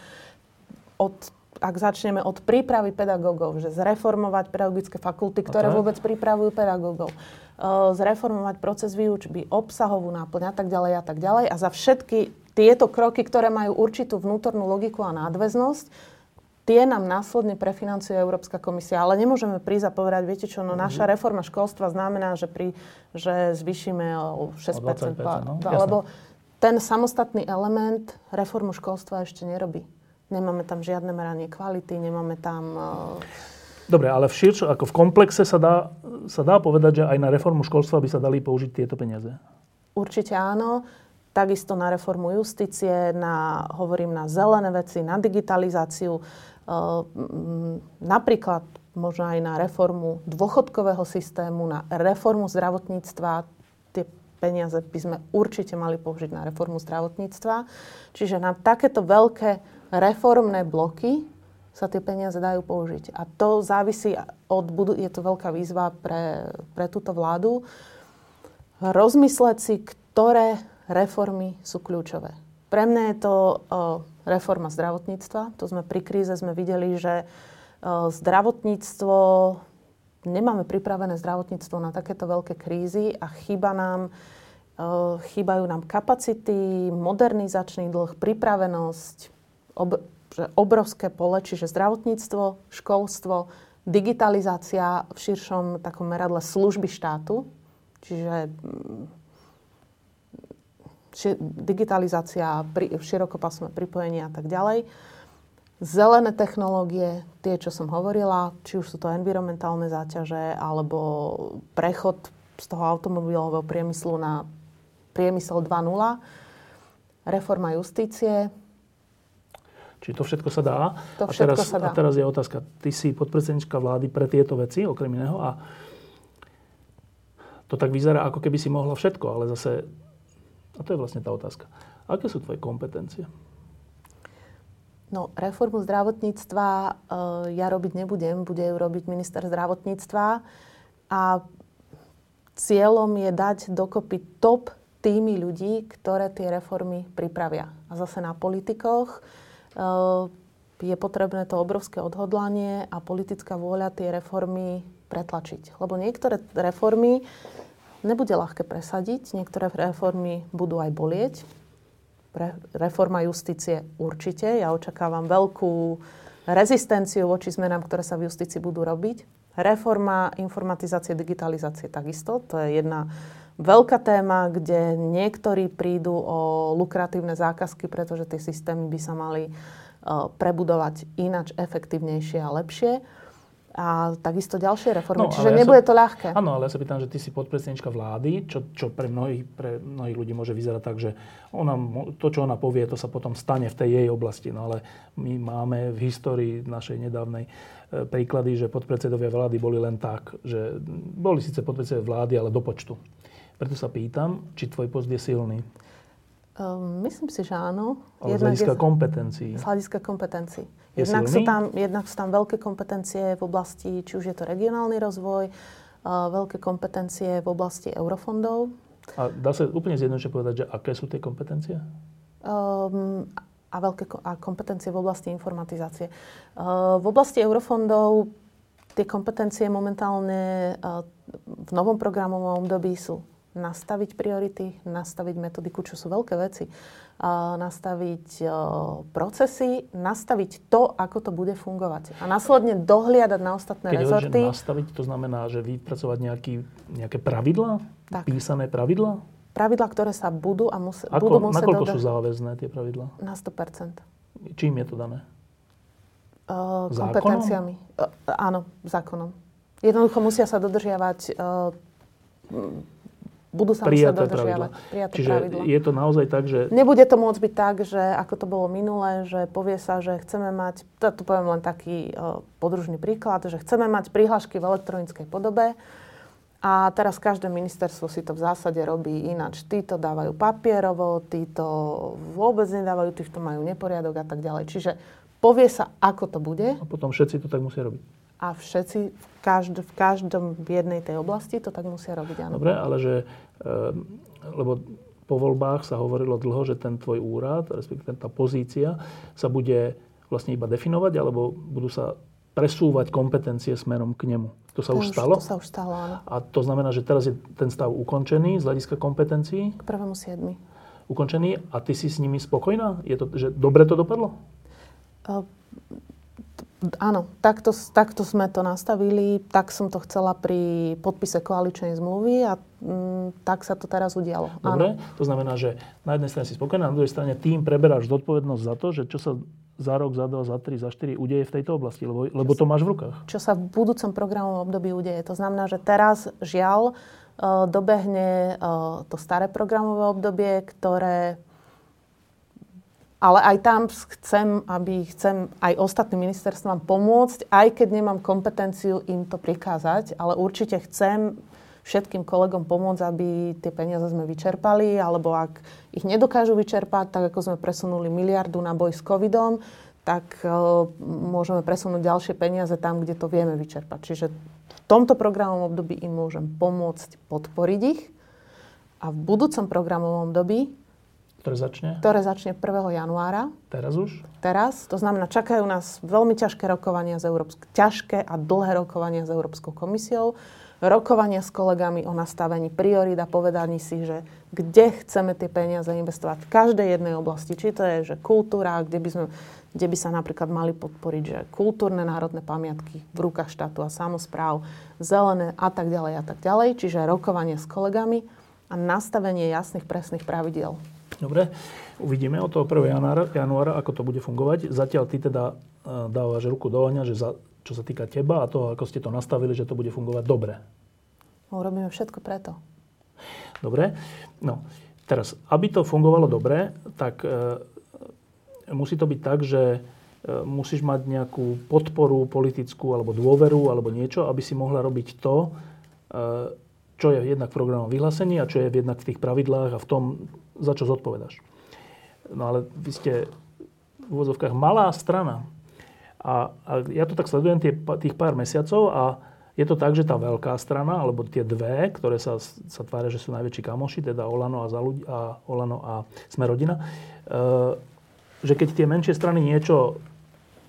od, ak začneme od prípravy pedagógov, že zreformovať pedagogické fakulty, ktoré vôbec pripravujú pedagógov, zreformovať proces výučby, obsahovú náplň a tak ďalej a tak ďalej. A za všetky tieto kroky, ktoré majú určitú vnútornú logiku a nadväznosť, tie nám následne prefinancuje Európska komisia. Ale nemôžeme prísť a povedať, viete čo, no naša reforma školstva znamená, že, pri, že zvýšime o šesť percent. No? Lebo ten samostatný element reformu školstva ešte nerobí. Nemáme tam žiadne meranie kvality, nemáme tam... Uh... Dobre, ale v širšom, ako v komplexe sa dá, sa dá povedať, že aj na reformu školstva by sa dali použiť tieto peniaze? Určite áno. Takisto na reformu justície, na, hovorím, na zelené veci, na digitalizáciu. Napríklad možno aj na reformu dôchodkového systému, na reformu zdravotníctva. Tie peniaze by sme určite mali použiť na reformu zdravotníctva. Čiže na takéto veľké reformné bloky sa tie peniaze dajú použiť. A to závisí od... Je to veľká výzva pre, pre túto vládu. Rozmysleť si, ktoré reformy sú kľúčové. Pre mňa je to uh, reforma zdravotníctva. To sme pri kríze sme videli, že uh, zdravotníctvo... Nemáme pripravené zdravotníctvo na takéto veľké krízy a chýba nám... Uh, chýbajú nám kapacity, modernizačný dlh, pripravenosť, ob- obrovské pole, čiže zdravotníctvo, školstvo, digitalizácia v širšom takom meradle služby štátu, čiže či, digitalizácia, pri, širokopásmové pripojenia a tak ďalej. Zelené technológie, tie, čo som hovorila, či už sú to environmentálne záťaže, alebo prechod z toho automobilového priemyslu na priemysel dva bodka nula, reforma justície. Čiže to všetko sa dá. To všetko a, teraz, sa dá. A teraz je otázka. Ty si podpredsednička vlády pre tieto veci, okrem iného. A to tak vyzerá, ako keby si mohla všetko. Ale zase, a to je vlastne tá otázka. Aké sú tvoje kompetencie? No, reformu zdravotníctva e, ja robiť nebudem. Bude ju robiť minister zdravotníctva. A cieľom je dať dokopy top týmy ľudí, ktoré tie reformy pripravia. A zase na politikoch je potrebné to obrovské odhodlanie a politická vôľa tie reformy pretlačiť. Lebo niektoré reformy nebude ľahké presadiť, niektoré reformy budú aj bolieť. Pre, reforma justície určite. Ja očakávam veľkú rezistenciu voči zmenám, ktoré sa v justícii budú robiť. Reforma informatizácie, digitalizácie takisto. To je jedna veľká téma, kde niektorí prídu o lukratívne zákazky, pretože tie systémy by sa mali uh, prebudovať ináč, efektívnejšie a lepšie. A takisto ďalšie reformy. No, Čiže nebude ja sa, to ľahké. Áno, ale ja sa pýtam, že ty si podpredsednička vlády, čo, čo pre, mnohých, pre mnohých ľudí môže vyzerať tak, že ona, to, čo ona povie, to sa potom stane v tej jej oblasti. No ale my máme v histórii našej nedávnej príklady, že podpredsedovia vlády boli len tak, že boli síce podpredsedovia vlády, ale do počtu. Preto sa pýtam, či tvoj post je silný. Um, myslím si, že áno. Ale z hľadiska kompetencií. Z hľadiska kompetencií. Jednak sú, tam, jednak sú tam veľké kompetencie v oblasti, či už je to regionálny rozvoj, uh, veľké kompetencie v oblasti eurofondov. A dá sa úplne zjednodušene povedať, že aké sú tie kompetencie? Um, a, veľké, a kompetencie v oblasti informatizácie. Uh, v oblasti eurofondov Tie kompetencie momentálne v novom programovom období sú nastaviť priority, nastaviť metodiku, čo sú veľké veci, nastaviť procesy, nastaviť to, ako to bude fungovať. A následne dohliadať na ostatné Keď rezorty. Keď hovoríš, nastaviť, to znamená, že vypracovať nejaký, nejaké pravidlá? Tak. Písané pravidlá? Pravidlá, ktoré sa budú a musí, ako, budú musieť... Nakoľko dodať... sú záväzné tie pravidlá? Na sto percent. Čím je to dané? Uh, kompetenciami. Uh, áno, zákonom. Jednoducho musia sa dodržiavať... Uh, Budú sa musieť dodržiavať. Prijaté Čiže pravidla. Je to naozaj tak, že... Nebude to môcť byť tak, že ako to bolo minulé, že povie sa, že chceme mať, to poviem len taký uh, podružný príklad, že chceme mať prihlášky v elektronickej podobe a teraz každé ministerstvo si to v zásade robí ináč. Tí to dávajú papierovo, tí to vôbec nedávajú, tí to majú neporiadok a tak ďalej. Čiže povie sa, ako to bude. A potom všetci to tak musia robiť. A všetci v, každ- v každom v jednej tej oblasti to tak musia robiť, áno. Dobre, ale že, lebo po voľbách sa hovorilo dlho, že ten tvoj úrad, respektíve tá pozícia, sa bude vlastne iba definovať, alebo budú sa presúvať kompetencie smerom k nemu. To sa to už stalo? To sa už stalo, áno. A to znamená, že teraz je ten stav ukončený z hľadiska kompetencií? K prvému siedmi. Ukončený a ty si s nimi spokojná? Je to, že dobre to dopadlo? Uh, Áno, takto, takto sme to nastavili, tak som to chcela pri podpise koaličnej zmluvy a m, tak sa to teraz udialo. Dobre, áno. To znamená, že na jednej strane si spokojná, na druhej strane tým preberáš zodpovednosť za to, že čo sa za rok, za dva, za tri, za štyri udeje v tejto oblasti, lebo, lebo to máš v rukách. Čo sa v budúcom programovom období udeje. To znamená, že teraz žiaľ dobehne to staré programové obdobie, ktoré... Ale aj tam chcem, aby chcem aj ostatným ministerstvám pomôcť, aj keď nemám kompetenciu im to prikázať, ale určite chcem všetkým kolegom pomôcť, aby tie peniaze sme vyčerpali, alebo ak ich nedokážu vyčerpať, tak ako sme presunuli miliardu na boj s covidom, tak uh, môžeme presunúť ďalšie peniaze tam, kde to vieme vyčerpať. Čiže v tomto programovom období im môžem pomôcť podporiť ich a v budúcom programovom období, Ktoré začne? Ktoré začne prvého januára. Teraz už? Teraz. To znamená, čakajú nás veľmi ťažké rokovania z Európsk- ťažké a dlhé rokovania s Európskou komisiou. Rokovania s kolegami o nastavení priorít a povedaní si, že kde chceme tie peniaze investovať v každej jednej oblasti. Či to je, že kultúra, kde by, sme, kde by sa napríklad mali podporiť, že kultúrne národné pamiatky v rukách štátu a samospráv, zelené a tak ďalej a tak ďalej. Čiže rokovanie s kolegami a nastavenie jasných presných pravidiel. Dobre, uvidíme od toho prvého januára, ako to bude fungovať. Zatiaľ ty teda dávaš ruku do ohňa, že za, čo sa týka teba a toho, ako ste to nastavili, že to bude fungovať dobre. Urobíme všetko preto. Dobre, no teraz, aby to fungovalo dobre, tak e, musí to byť tak, že e, musíš mať nejakú podporu politickú alebo dôveru alebo niečo, aby si mohla robiť to, e, čo je jednak v programovom vyhlásení a čo je jednak v tých pravidlách a v tom, za čo zodpovedáš. No ale vy ste v úvodzovkách malá strana. A, a ja to tak sledujem tie, tých pár mesiacov a je to tak, že tá veľká strana, alebo tie dve, ktoré sa, sa tvária, že sú najväčší kamoši, teda Olano a, za ľudí, a, Olano a Sme rodina, e, že keď tie menšie strany niečo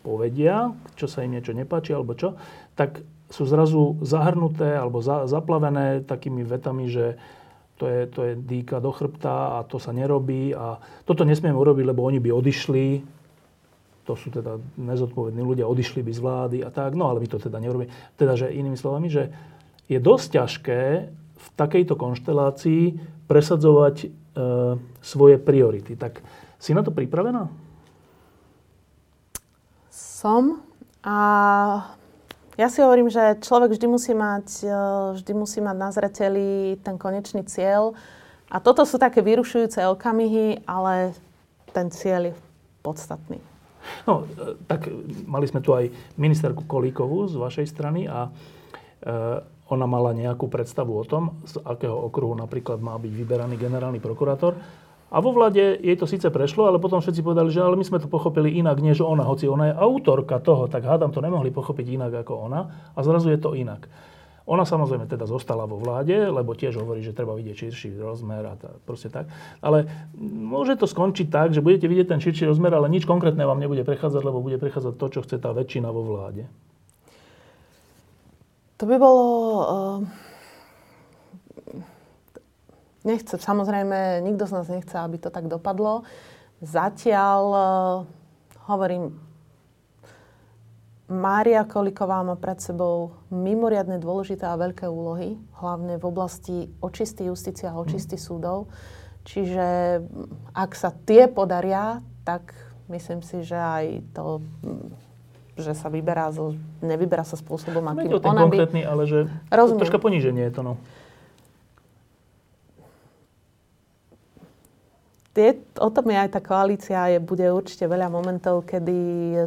povedia, čo sa im niečo nepáči alebo čo, tak sú zrazu zahrnuté alebo za, zaplavené takými vetami, že to je, to je dýka do chrbta a to sa nerobí a toto nesmiem urobiť, lebo oni by odišli, to sú teda nezodpovední ľudia, odišli by z vlády a tak, no ale my to teda nerobíme. Teda, že inými slovami, že je dosť ťažké v takejto konštelácii presadzovať e, svoje priority. Tak si na to pripravená? Som a... Ja si hovorím, že človek vždy musí mať, vždy musí mať na zreteli ten konečný cieľ. A toto sú také vyrušujúce okamihy, ale ten cieľ je podstatný. No, tak mali sme tu aj ministerku Kolíkovú z vašej strany a ona mala nejakú predstavu o tom, z akého okruhu napríklad má byť vyberaný generálny prokurátor. A vo vláde jej to síce prešlo, ale potom všetci povedali, že ale my sme to pochopili inak, než ona. Hoci ona je autorka toho, tak hádam, to nemohli pochopiť inak ako ona. A zrazu je to inak. Ona samozrejme teda zostala vo vláde, lebo tiež hovorí, že treba vidieť širší rozmer a tá, proste tak. Ale môže to skončiť tak, že budete vidieť ten širší rozmer, ale nič konkrétne vám nebude prechádzať, lebo bude prechádzať to, čo chce tá väčšina vo vláde. To by bolo... Nechce, samozrejme, nikto z nás nechce, aby to tak dopadlo. Zatiaľ, hovorím, Mária Kolíková má pred sebou mimoriadne dôležité a veľké úlohy, hlavne v oblasti očisty justície a očisty súdov. Čiže ak sa tie podaria, tak myslím si, že aj to, že sa vyberá, nevyberá sa spôsobom, akým ona by... Ten konkrétny, ale že rozumiem. Troška poníženie je to, no. Tie, o tom je aj tá koalícia, je, bude určite veľa momentov, kedy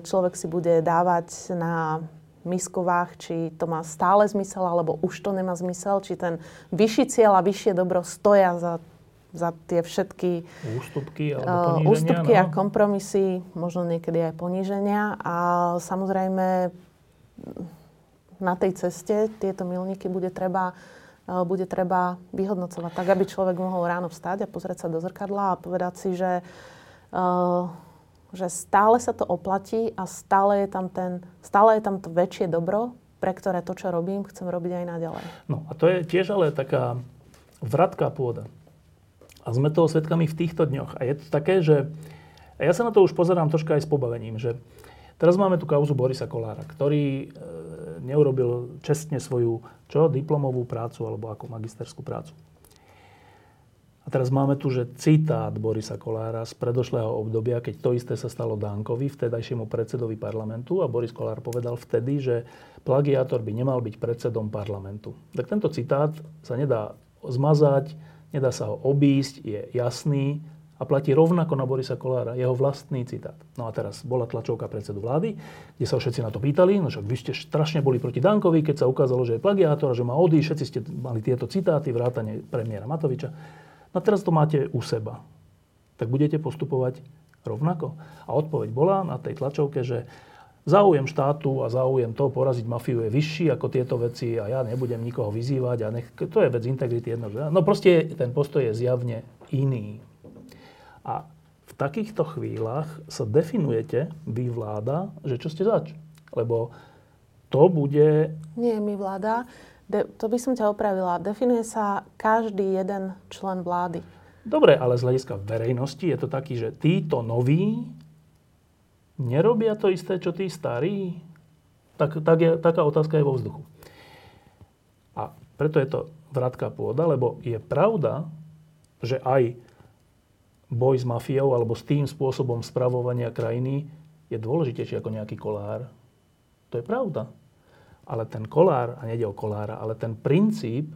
človek si bude dávať na misku váh, či to má stále zmysel, alebo už to nemá zmysel, či ten vyšší cieľ a vyššie dobro stoja za, za tie všetky ústupky, alebo uh, ústupky no? a kompromisy, možno niekedy aj poníženia. A samozrejme na tej ceste tieto milníky bude treba bude treba vyhodnocovať tak, aby človek mohol ráno vstať a pozrieť sa do zrkadla a povedať si, že, uh, že stále sa to oplatí a stále je tam ten, stále je tam to väčšie dobro, pre ktoré to, čo robím, chcem robiť aj naďalej. No a to je tiež ale taká vratká pôda. A sme toho svedkami v týchto dňoch. A je to také, že... Ja sa na to už pozerám troška aj s pobavením, že teraz máme tú kauzu Borisa Kollára, ktorý... E, neurobil čestne svoju, čo, diplomovú prácu alebo ako magisterskú prácu. A teraz máme tu, že citát Borisa Kollára z predošlého obdobia, keď to isté sa stalo Dankovi, vtedajšiemu predsedovi parlamentu, a Boris Kollár povedal vtedy, že plagiátor by nemal byť predsedom parlamentu. Tak tento citát sa nedá zmazať, nedá sa ho obísť, je jasný a platí rovnako na Borisa Kollára, jeho vlastný citát. No a teraz bola tlačovka predsedu vlády, kde sa všetci na to pýtali, no však vy ste strašne boli proti Dankovi, keď sa ukázalo, že je plagiátor, že má odísť, všetci ste mali tieto citáty, vrátane premiéra Matoviča. No teraz to máte u seba. Tak budete postupovať rovnako? A odpoveď bola na tej tlačovke, že záujem štátu a záujem toho poraziť mafiu je vyšší ako tieto veci a ja nebudem nikoho vyzývať a nech, to je vec integrity jedno. No proste ten postoj je zjavne iný. A v takýchto chvíľach sa definujete, vy vláda, že čo ste zač. Lebo to bude... Nie, my vláda. De- to by som ťa opravila. Definuje sa každý jeden člen vlády. Dobre, ale z hľadiska verejnosti je to taký, že títo noví nerobia to isté, čo tí starí. Tak, tak je, taká otázka je vo vzduchu. A preto je to vratká pôda, lebo je pravda, že aj boj s mafiou alebo s tým spôsobom spravovania krajiny je dôležitejší ako nejaký Kollár. To je pravda. Ale ten Kollár, a nejde o Kollára, ale ten princíp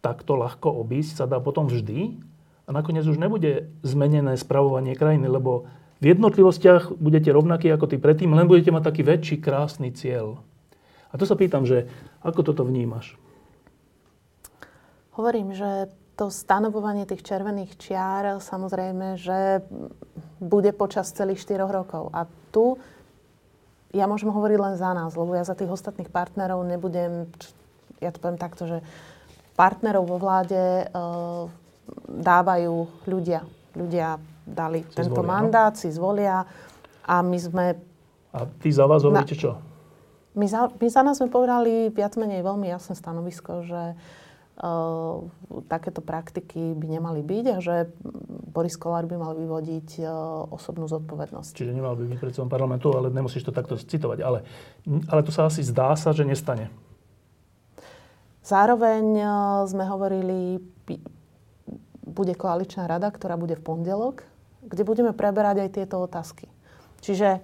takto ľahko obísť sa dá potom vždy a nakoniec už nebude zmenené spravovanie krajiny, lebo v jednotlivostiach budete rovnakí ako tí predtým, len budete mať taký väčší, krásny cieľ. A to sa pýtam, že ako toto vnímaš? Hovorím, že to stanovovanie tých červených čiar, samozrejme, že bude počas celých štyroch rokov. A tu ja môžem hovoriť len za nás, lebo ja za tých ostatných partnerov nebudem, ja to poviem takto, že partnerov vo vláde e, dávajú ľudia. Ľudia dali si tento zvolia, mandát, no? si zvolia a my sme... A ty za vás hovoríte na, čo? My za, my za nás sme povedali viac menej veľmi jasné stanovisko, že Uh, takéto praktiky by nemali byť a že Boris Kollár by mal vyvodiť uh, osobnú zodpovednosť. Čiže nemal by byť predsedom parlamentu, ale nemusíš to takto citovať. Ale, ale to sa asi zdá sa, že nestane. Zároveň uh, sme hovorili, bude koaličná rada, ktorá bude v pondelok, kde budeme preberať aj tieto otázky. Čiže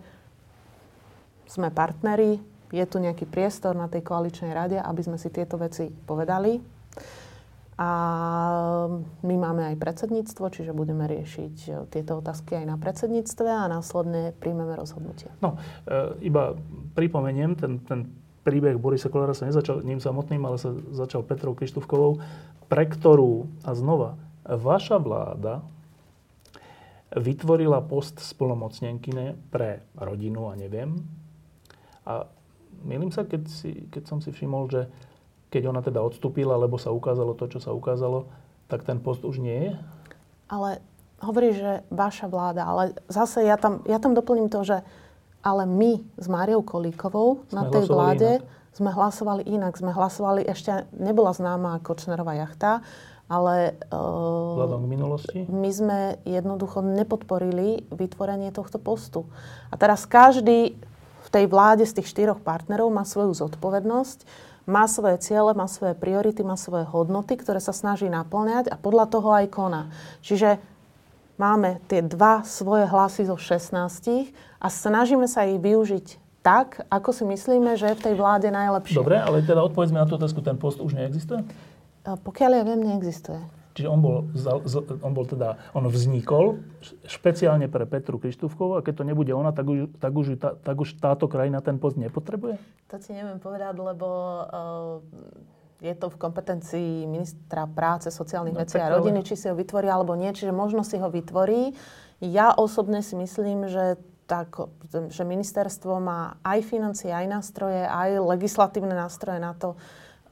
sme partneri, je tu nejaký priestor na tej koaličnej rade, aby sme si tieto veci povedali. A my máme aj predsedníctvo, čiže budeme riešiť tieto otázky aj na predsedníctve a následne príjmeme rozhodnutie. No, e, iba pripomeniem, ten, ten príbeh Borisa Kollára sa nezačal ním samotným, ale sa začal Petrou Krištúfkovou, pre ktorú, a znova, vaša vláda vytvorila post splnomocnenkyne pre rodinu a neviem. A milím sa, keď, si, keď som si všimol, že keď ona teda odstúpila, lebo sa ukázalo to, čo sa ukázalo, tak ten post už nie je? Ale hovorí, že vaša vláda, ale zase ja tam, ja tam doplním to, že ale my s Máriou Kolíkovou sme na tej vláde inak. sme hlasovali inak. Sme hlasovali, ešte nebola známa Kočnerová jachta, ale uh, minulosti. My sme jednoducho nepodporili vytvorenie tohto postu. A teraz každý v tej vláde z tých štyroch partnerov má svoju zodpovednosť, má svoje ciele, má svoje priority, má svoje hodnoty, ktoré sa snaží naplňať a podľa toho aj koná. Čiže máme tie dva svoje hlasy zo šestnástich a snažíme sa ich využiť tak, ako si myslíme, že je v tej vláde najlepšie. Dobre, ale teda odpovedzme na tú otázku, ten post už neexistuje? A pokiaľ ja viem, neexistuje. Čiže on bol, on bol teda, on vznikol špeciálne pre Petru Krištúfkovú a keď to nebude ona, tak už, tak už, tak už táto krajina ten post nepotrebuje? To ti neviem povedať, lebo uh, je to v kompetencii ministra práce, sociálnych no, vecí a rodiny, ale... či si ho vytvorí alebo nie, čiže možno si ho vytvorí. Ja osobne si myslím, že tak, že ministerstvo má aj financie, aj nástroje, aj legislatívne nástroje na to,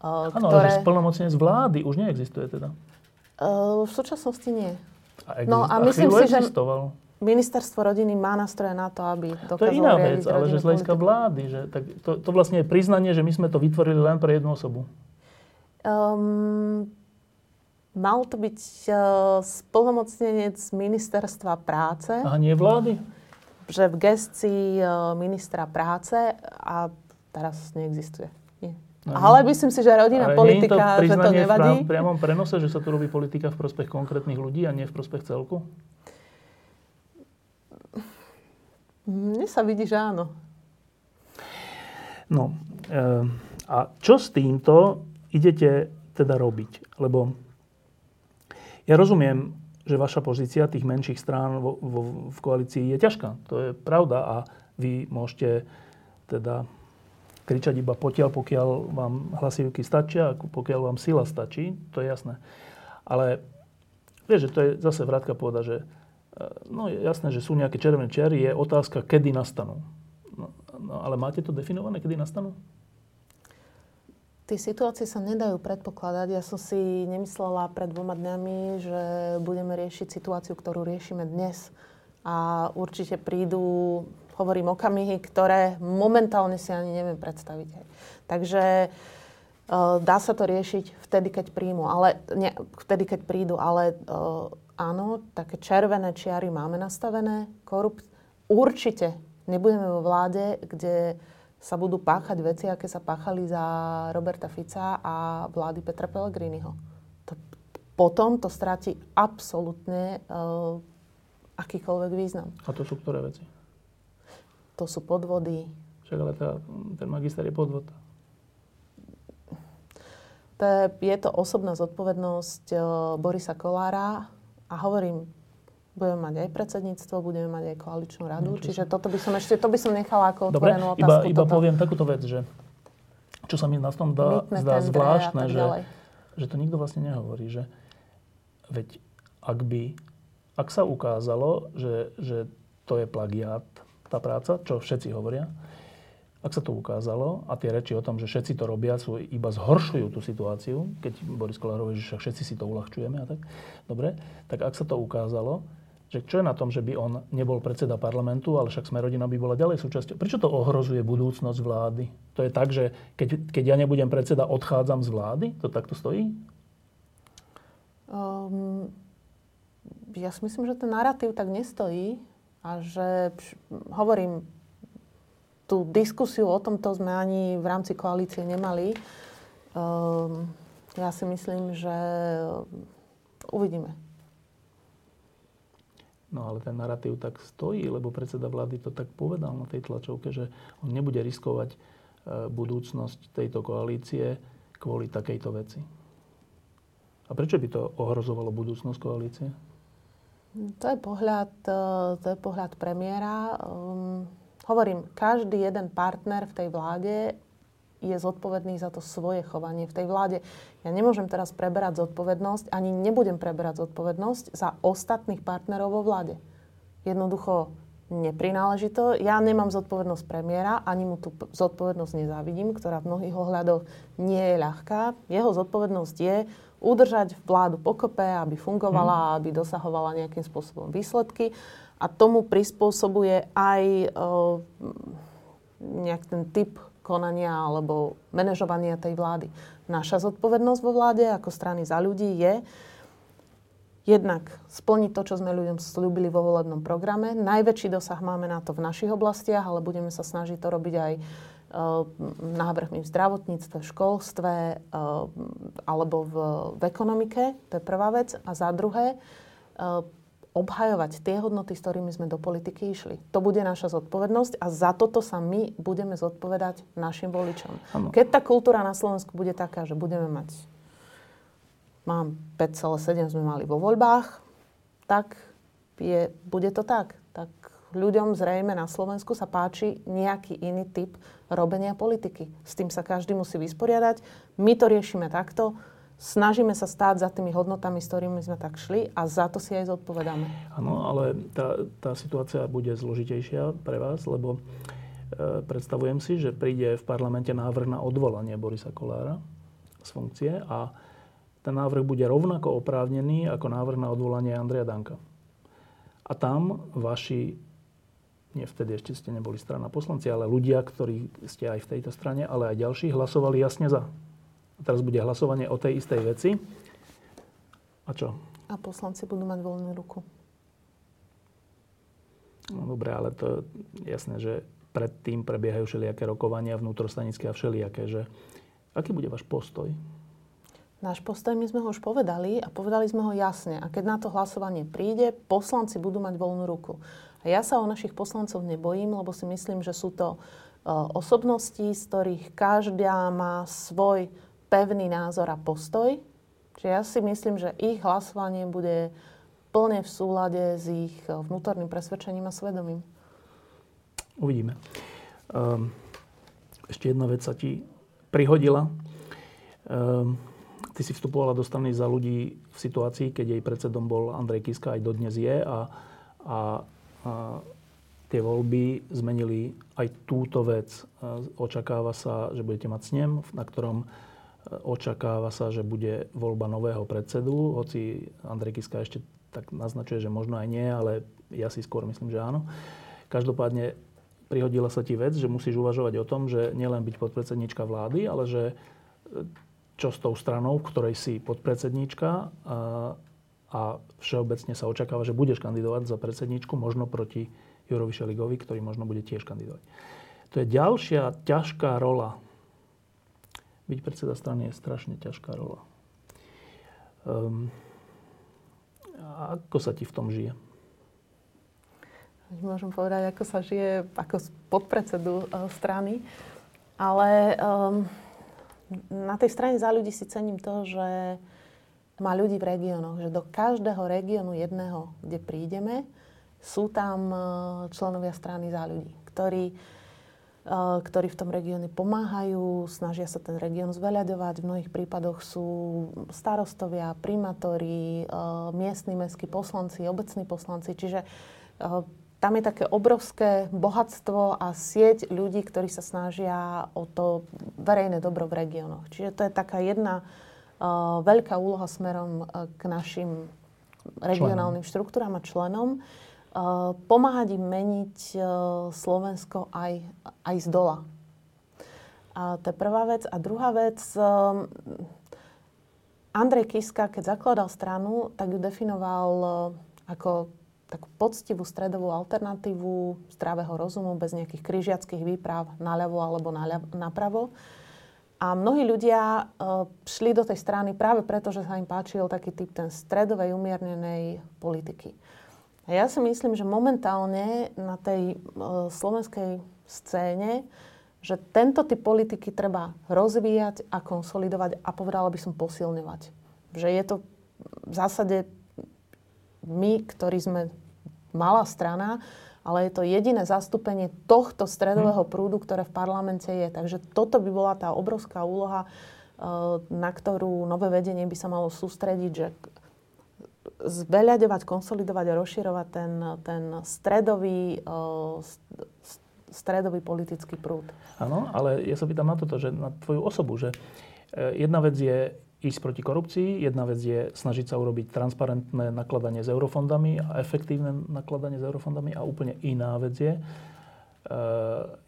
uh, ano, ktoré... Áno, že splnomocnenec vlády už neexistuje teda. Uh, v súčasnosti nie. A exist... No a, a myslím si, existoval. Že ministerstvo rodiny má nástroje na to, aby dokázalo riadiť. To je iná vec, ale že z hľadiska vlády, že tak to, to vlastne je priznanie, že my sme to vytvorili len pre jednu osobu. Um, mal to byť uh, splnomocnenec ministerstva práce. A nie vlády? Že v gestii ministra práce a teraz neexistuje. Nie. No, ale myslím si, že rodina, politika, to že to nevadí. Ale nie je to priznanie v priamom prenose, že sa tu robí politika v prospech konkrétnych ľudí a nie v prospech celku? Mne sa vidí, že áno. No e, a čo s týmto idete teda robiť? Lebo ja rozumiem, že vaša pozícia tých menších strán vo, vo, v koalícii je ťažká. To je pravda a vy môžete teda kričať iba potiaľ, pokiaľ vám hlasivky stačia, pokiaľ vám sila stačí, to je jasné. Ale vieš, že to je zase vrátka pôda, že no je jasné, že sú nejaké červené čiary, je otázka, kedy nastanú. No, no ale máte to definované, kedy nastanú? Tie situácie sa nedajú predpokladať. Ja som si nemyslela pred dvoma dňami, že budeme riešiť situáciu, ktorú riešime dnes. A určite prídu, hovorím, okamihy, ktoré momentálne si ani neviem predstaviť. Takže uh, dá sa to riešiť vtedy, keď príjmu. Ale, nie, vtedy, keď prídu. Ale uh, áno, také červené čiary máme nastavené. Korup... Určite nebudeme vo vláde, kde sa budú páchať veci, aké sa páchali za Roberta Fica a vlády Petra Pellegriniho. To, potom to stráti absolútne uh, akýkoľvek význam. A to sú ktoré veci? To sú podvody. Však ale tá, ten magister je podvod. To je, je to osobná zodpovednosť uh, Borisa Kollára a hovorím, budeme mať aj predsedníctvo, budeme mať aj koaličnú radu. No, čiže toto by som ešte, to by som nechala ako otvorenú otázku. Dobre, iba, iba poviem takúto vec, že čo sa mi na tom dá, zdá zvláštne, že, že to nikto vlastne nehovorí, že veď ak by, ak sa ukázalo, že, že to je plagiát, tá práca, čo všetci hovoria, ak sa to ukázalo a tie reči o tom, že všetci to robia, sú iba zhoršujú tú situáciu, keď Boris Kollár hovorí, že všetci si to uľahčujeme a tak, dobre, tak ak sa to ukázalo, že čo je na tom, že by on nebol predseda parlamentu, ale však Sme rodina by bola ďalej súčasťou. Prečo to ohrozuje budúcnosť vlády? To je tak, že keď, keď ja nebudem predseda, odchádzam z vlády? To takto stojí? Um, ja si myslím, že ten narratív tak nestojí. A že, hovorím, tú diskusiu o tomto sme ani v rámci koalície nemali. Um, ja si myslím, že uvidíme. No ale ten narratív tak stojí, lebo predseda vlády to tak povedal na tej tlačovke, že on nebude riskovať budúcnosť tejto koalície kvôli takejto veci. A prečo by to ohrozovalo budúcnosť koalície? To je pohľad, to je pohľad premiéra. Um, hovorím, každý jeden partner v tej vláde je zodpovedný za to svoje chovanie v tej vláde. Ja nemôžem teraz preberať zodpovednosť, ani nebudem preberať zodpovednosť za ostatných partnerov vo vláde. Jednoducho neprináleží to. Ja nemám zodpovednosť premiéra, ani mu tú zodpovednosť nezávidím, ktorá v mnohých ohľadoch nie je ľahká. Jeho zodpovednosť je udržať vládu pokope, aby fungovala, aby dosahovala nejakým spôsobom výsledky. A tomu prispôsobuje aj o, nejak ten typ konania alebo manažovania tej vlády. Naša zodpovednosť vo vláde ako strany Za ľudí je jednak splniť to, čo sme ľuďom sľúbili vo volebnom programe. Najväčší dosah máme na to v našich oblastiach, ale budeme sa snažiť to robiť aj návrhmi v zdravotníctve, v školstve alebo v, v ekonomike. To je prvá vec. A za druhé, obhajovať tie hodnoty, s ktorými sme do politiky išli. To bude naša zodpovednosť a za toto sa my budeme zodpovedať našim voličom. Ano. Keď tá kultúra na Slovensku bude taká, že budeme mať mám päť celá sedem sme mali vo voľbách, tak je, bude to tak. Tak ľuďom zrejme na Slovensku sa páči nejaký iný typ robenia politiky. S tým sa každý musí vysporiadať. My to riešime takto. Snažíme sa stáť za tými hodnotami, s ktorými sme tak šli a za to si aj zodpovedáme. Áno, ale tá, tá situácia bude zložitejšia pre vás, lebo e, predstavujem si, že príde v parlamente návrh na odvolanie Borisa Kollára z funkcie a ten návrh bude rovnako oprávnený ako návrh na odvolanie Andrea Danka. A tam vaši, nie vtedy ešte ste neboli strana poslanci, ale ľudia, ktorí ste aj v tejto strane, ale aj ďalší, hlasovali jasne za. A teraz bude hlasovanie o tej istej veci. A čo? A poslanci budú mať voľnú ruku. No dobre, ale to je jasné, že predtým prebiehajú všelijaké rokovania vnútrostranické a všelijaké, že aký bude váš postoj? Náš postoj, my sme ho už povedali a povedali sme ho jasne. A keď na to hlasovanie príde, poslanci budú mať voľnú ruku. A ja sa o našich poslancov nebojím, lebo si myslím, že sú to uh, osobnosti, z ktorých každá má svoj pevný názor a postoj. Čiže ja si myslím, že ich hlasovanie bude plne v súlade s ich vnútorným presvedčením a svedomím. Uvidíme. Um, ešte jedna vec sa ti prihodila. Um, Ty si vstupovala do strany Za ľudí v situácii, keď jej predsedom bol Andrej Kiska, aj dodnes je. A, a, a tie voľby zmenili aj túto vec. Očakáva sa, že budete mať snem, na ktorom očakáva sa, že bude voľba nového predsedu. Hoci Andrej Kiska ešte tak naznačuje, že možno aj nie, ale ja si skôr myslím, že áno. Každopádne prihodila sa ti vec, že musíš uvažovať o tom, že nielen byť podpredsednička vlády, ale že čo s tou stranou, v ktorej si podpredsedníčka a, a všeobecne sa očakáva, že budeš kandidovať za predsedníčku, možno proti Jurovi Šeligovi, ktorý možno bude tiež kandidovať. To je ďalšia ťažká rola. Byť predseda strany je strašne ťažká rola. Um, a ako sa ti v tom žije? Môžem povedať, ako sa žije ako podpredsedu strany, ale Um... na tej strane Za ľudí si cením to, že má ľudí v regiónoch, že do každého regiónu jedného, kde prídeme, sú tam členovia strany Za ľudí, ktorí, ktorí v tom regióne pomáhajú, snažia sa ten región zveľaďovať. V mnohých prípadoch sú starostovia, primátori, miestni mestskí poslanci, obecní poslanci. Čiže tam je také obrovské bohatstvo a sieť ľudí, ktorí sa snažia o to verejné dobro v regiónoch. Čiže to je taká jedna uh, veľká úloha smerom uh, k našim regionálnym členom. Štruktúram a členom. Uh, pomáhať im meniť uh, Slovensko aj, aj z dola. A to je prvá vec. A druhá vec, um, Andrej Kiska, keď zakladal stranu, tak ju definoval uh, ako takú poctivú stredovú alternatívu zdravého rozumu, bez nejakých križiackých výprav naľavo alebo napravo. A mnohí ľudia uh, šli do tej strany práve preto, že sa im páčil taký typ ten stredovej umiernenej politiky. A ja si myslím, že momentálne na tej uh, slovenskej scéne, že tento typ politiky treba rozvíjať a konsolidovať a povedala by som posilňovať. Že je to v zásade my, ktorí sme malá strana, ale je to jediné zastúpenie tohto stredového prúdu, ktoré v parlamente je. Takže toto by bola tá obrovská úloha, na ktorú nové vedenie by sa malo sústrediť, že zveľaďovať, konsolidovať a rozširovať ten, ten stredový, stredový politický prúd. Áno, ale ja sa pýtam na toto, že na tvoju osobu, že jedna vec je ísť proti korupcii. Jedna vec je snažiť sa urobiť transparentné nakladanie s eurofondami a efektívne nakladanie s eurofondami a úplne iná vec je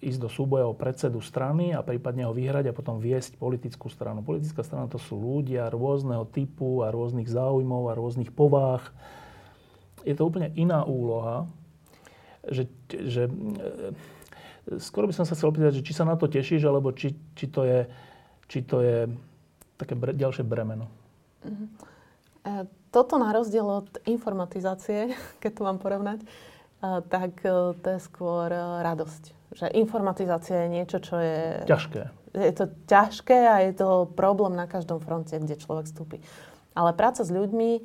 ísť do súboja o predsedu strany a prípadne ho vyhrať a potom viesť politickú stranu. Politická strana to sú ľudia rôzneho typu a rôznych záujmov a rôznych povách. Je to úplne iná úloha, že, že skoro by som sa chcel opýtať, že či sa na to tešíš, alebo či, či, to, je, či to je také bre, ďalšie bremeno. Toto na rozdiel od informatizácie, keď to mám porovnať, tak to je skôr radosť. Že informatizácia je niečo, čo je... Ťažké. Je to ťažké a je to problém na každom fronte, kde človek vstúpi. Ale práca s ľuďmi,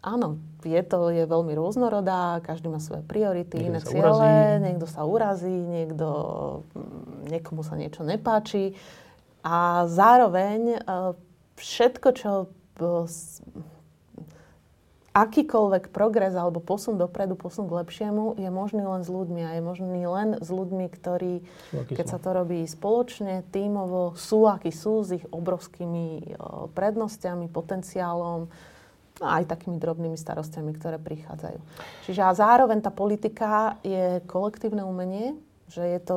áno, je to je veľmi rôznorodá, každý má svoje priority, niekto iné ciele, niekto sa urazí, niekto, niekomu sa niečo nepáči. A zároveň všetko, čo... akýkoľvek progres alebo posun dopredu, posun k lepšiemu je možný len s ľuďmi a je možný len s ľuďmi, ktorí, keď sa to robí spoločne, tímovo, sú akí sú s ich obrovskými prednosťami, potenciálom a aj takými drobnými starostiami, ktoré prichádzajú. Čiže a zároveň tá politika je kolektívne umenie, že je to,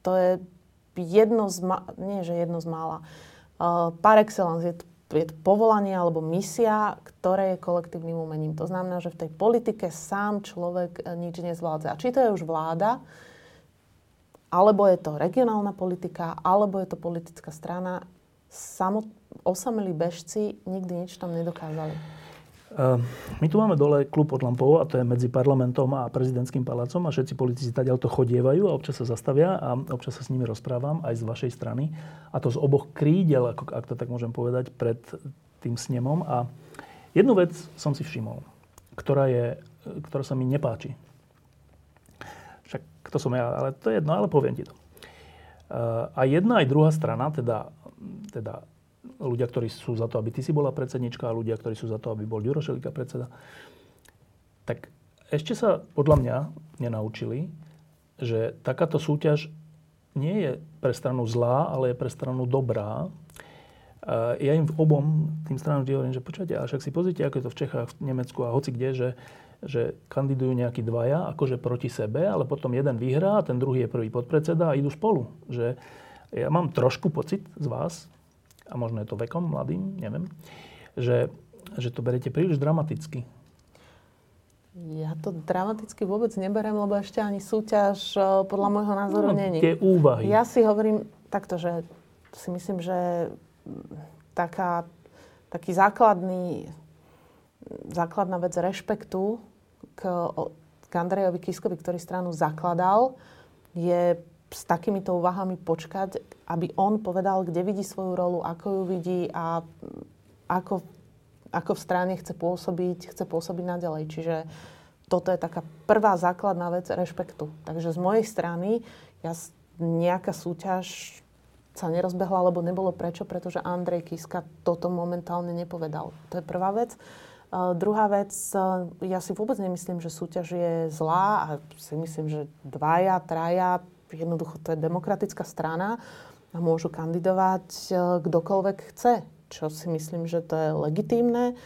to je jedno z, nie že jedno z mála, uh, par excellence je to je to povolanie alebo misia, ktoré je kolektívnym umením. To znamená, že v tej politike sám človek nič nezvládza. A či to je už vláda, alebo je to regionálna politika, alebo je to politická strana, samo osamelí bežci nikdy nič tam nedokázali. My tu máme dole klub pod lampou a to je medzi parlamentom a prezidentským palácom a všetci politici tadiaľ to chodievajú a občas sa zastavia a občas sa s nimi rozprávam aj z vašej strany a to z oboch krídel, ak to tak môžem povedať, pred tým snemom a jednu vec som si všimol, ktorá, je, ktorá sa mi nepáči. Však to som ja, ale to je jedno, ale poviem ti to. A jedna aj druhá strana, teda, teda ľudia, ktorí sú za to, aby ty si bola predsednička a ľudia, ktorí sú za to, aby bol Juraj Šeliga predseda, tak ešte sa podľa mňa nenaučili, že takáto súťaž nie je pre stranu zlá, ale je pre stranu dobrá. Ja im v obom tým stranám vždy hovorím, že počujete, a však si pozrite, ako je to v Čechách, v Nemecku a hoci kde, že, že kandidujú nejakí dvaja akože proti sebe, ale potom jeden vyhrá a ten druhý je prvý podpredseda a idú spolu. Že ja mám trošku pocit z vás, a možno je to vekom, mladým, neviem, že, že to berete príliš dramaticky. Ja to dramaticky vôbec neberem, lebo ešte ani súťaž podľa môjho názoru no, není. Tie úvahy. Ja si hovorím takto, že si myslím, že taká, taký základný, základná vec rešpektu k, k Andrejovi Kiskovi, ktorý stranu zakladal, je s takýmito úvahami počkať, aby on povedal, kde vidí svoju rolu, ako ju vidí a ako, ako v strane chce pôsobiť, chce pôsobiť naďalej. Čiže toto je taká prvá základná vec rešpektu. Takže z mojej strany ja, nejaká súťaž sa nerozbehla, lebo nebolo prečo, pretože Andrej Kiska toto momentálne nepovedal. To je prvá vec. Uh, druhá vec, uh, ja si vôbec nemyslím, že súťaž je zlá a si myslím, že dvaja, traja, jednoducho to je demokratická strana a môžu kandidovať kdokoľvek chce, čo si myslím, že to je legitímne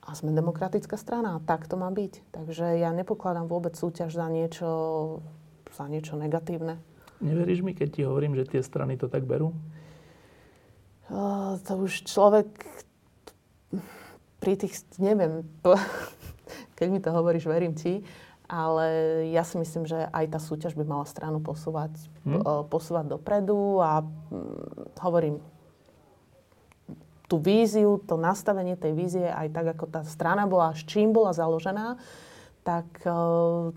a sme demokratická strana a tak to má byť. Takže ja nepokladám vôbec súťaž za niečo, za niečo negatívne. Neveríš mi, keď ti hovorím, že tie strany to tak berú? Uh, to už človek pri tých, neviem, keď mi to hovoríš, verím ti. Ale ja si myslím, že aj tá súťaž by mala stranu posúvať, hmm. posúvať dopredu a hm, hovorím, tú víziu, to nastavenie tej vízie, aj tak, ako tá strana bola, s čím bola založená, tak uh,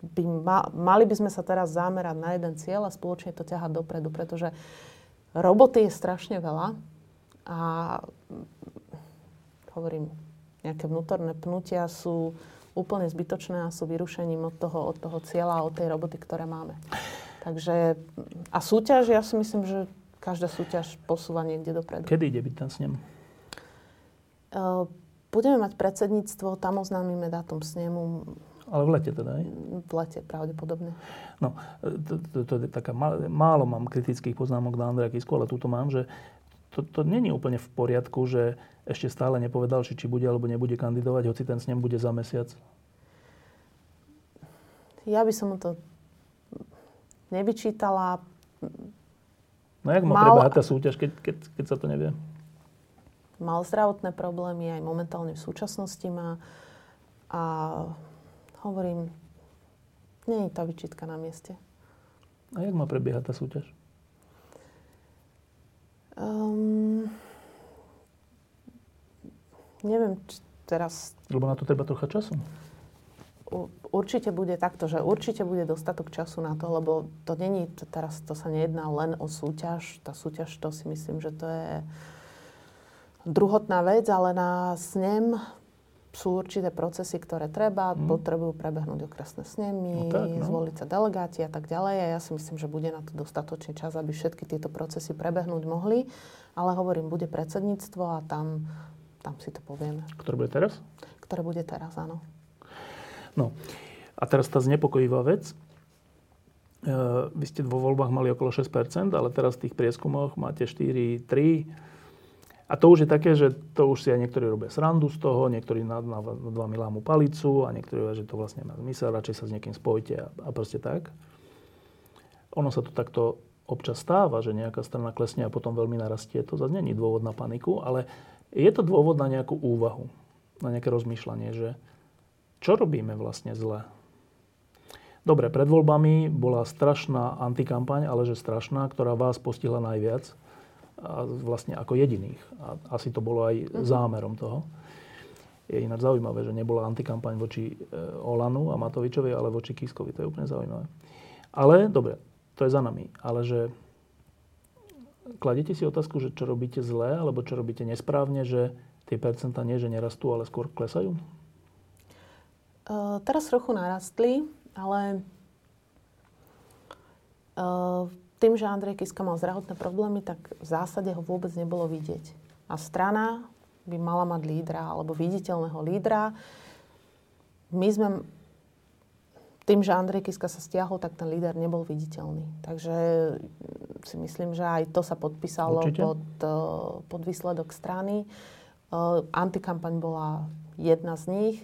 by ma, mali by sme sa teraz zamerať na jeden cieľ a spoločne to ťahať dopredu, pretože roboty je strašne veľa a hm, hovorím, nejaké vnútorné pnutia sú úplne zbytočné a sú vyrušením od toho, od toho cieľa a od tej roboty, ktoré máme. Takže, a súťaž, ja si myslím, že každá súťaž posúva niekde dopredu. Kedy ide byť ten snem? Uh, budeme mať predsedníctvo, tam oznámime dátum snemu. Ale v lete teda, nie? V lete, pravdepodobne. No, to, to, to je taká, málo mám kritických poznámok na Andreja Kisku, ale túto mám, že To, to nie je úplne v poriadku, že ešte stále nepovedal, či, či bude alebo nebude kandidovať, hoci ten snem bude za mesiac. Ja by som mu to nevyčítala. No jak má mal... prebáha tá súťaž, keď, keď, keď sa to nevie? Mal zdravotné problémy, aj momentálne v súčasnosti má. A hovorím, nie je tá vyčítka na mieste. A jak má prebiehať tá súťaž? Um, neviem, či teraz... Lebo na to treba trocha času. Určite bude takto, že určite bude dostatok času na to, lebo to není, to teraz to sa nejedná len o súťaž. Tá súťaž, to si myslím, že to je druhotná vec, ale na snem sú určité procesy, ktoré treba. Mm. Potrebujú prebehnúť okresné snemy, no tak, no. zvoliť sa delegáti a tak ďalej. A ja si myslím, že bude na to dostatočný čas, aby všetky tieto procesy prebehnúť mohli. Ale hovorím, bude predsedníctvo a tam, tam si to povieme. Ktoré bude teraz? Ktoré bude teraz, áno. No, a teraz tá znepokojivá vec. E, vy ste vo voľbách mali okolo šesť percent, ale teraz v tých prieskumoch máte štyri tri. A to už je také, že to už si aj niektorí robia srandu z toho, niektorí nad vami lámu palicu a niektorí hovoria, že to vlastne má zmysel, radšej sa s niekým spojite a, a proste tak. Ono sa to takto občas stáva, že nejaká strana klesne a potom veľmi narastie. To zase nie je dôvod na paniku, ale je to dôvod na nejakú úvahu, na nejaké rozmýšľanie, že čo robíme vlastne zle? Dobre, pred voľbami bola strašná antikampaň, ale že strašná, ktorá vás postihla najviac. A vlastne ako jediných. A asi to bolo aj mm-hmm. zámerom toho. Je ináč zaujímavé, že nebola antikampaň voči Olanu a Matovičovi, ale voči Kiskovi. To je úplne zaujímavé. Ale, dobre, to je za nami. Ale že kladete si otázku, že čo robíte zle, alebo čo robíte nesprávne, že tie percentá nie, že nerastú, ale skôr klesajú? Uh, teraz trochu narastli, ale uh, tým, že Andrej Kiska mal zdravotné problémy, tak v zásade ho vôbec nebolo vidieť. A strana by mala mať lídra, alebo viditeľného lídra. My sme, tým, že Andrej Kiska sa stiahol, tak ten líder nebol viditeľný. Takže si myslím, že aj to sa podpísalo pod, uh, pod výsledok strany. Uh, antikampaň bola jedna z nich.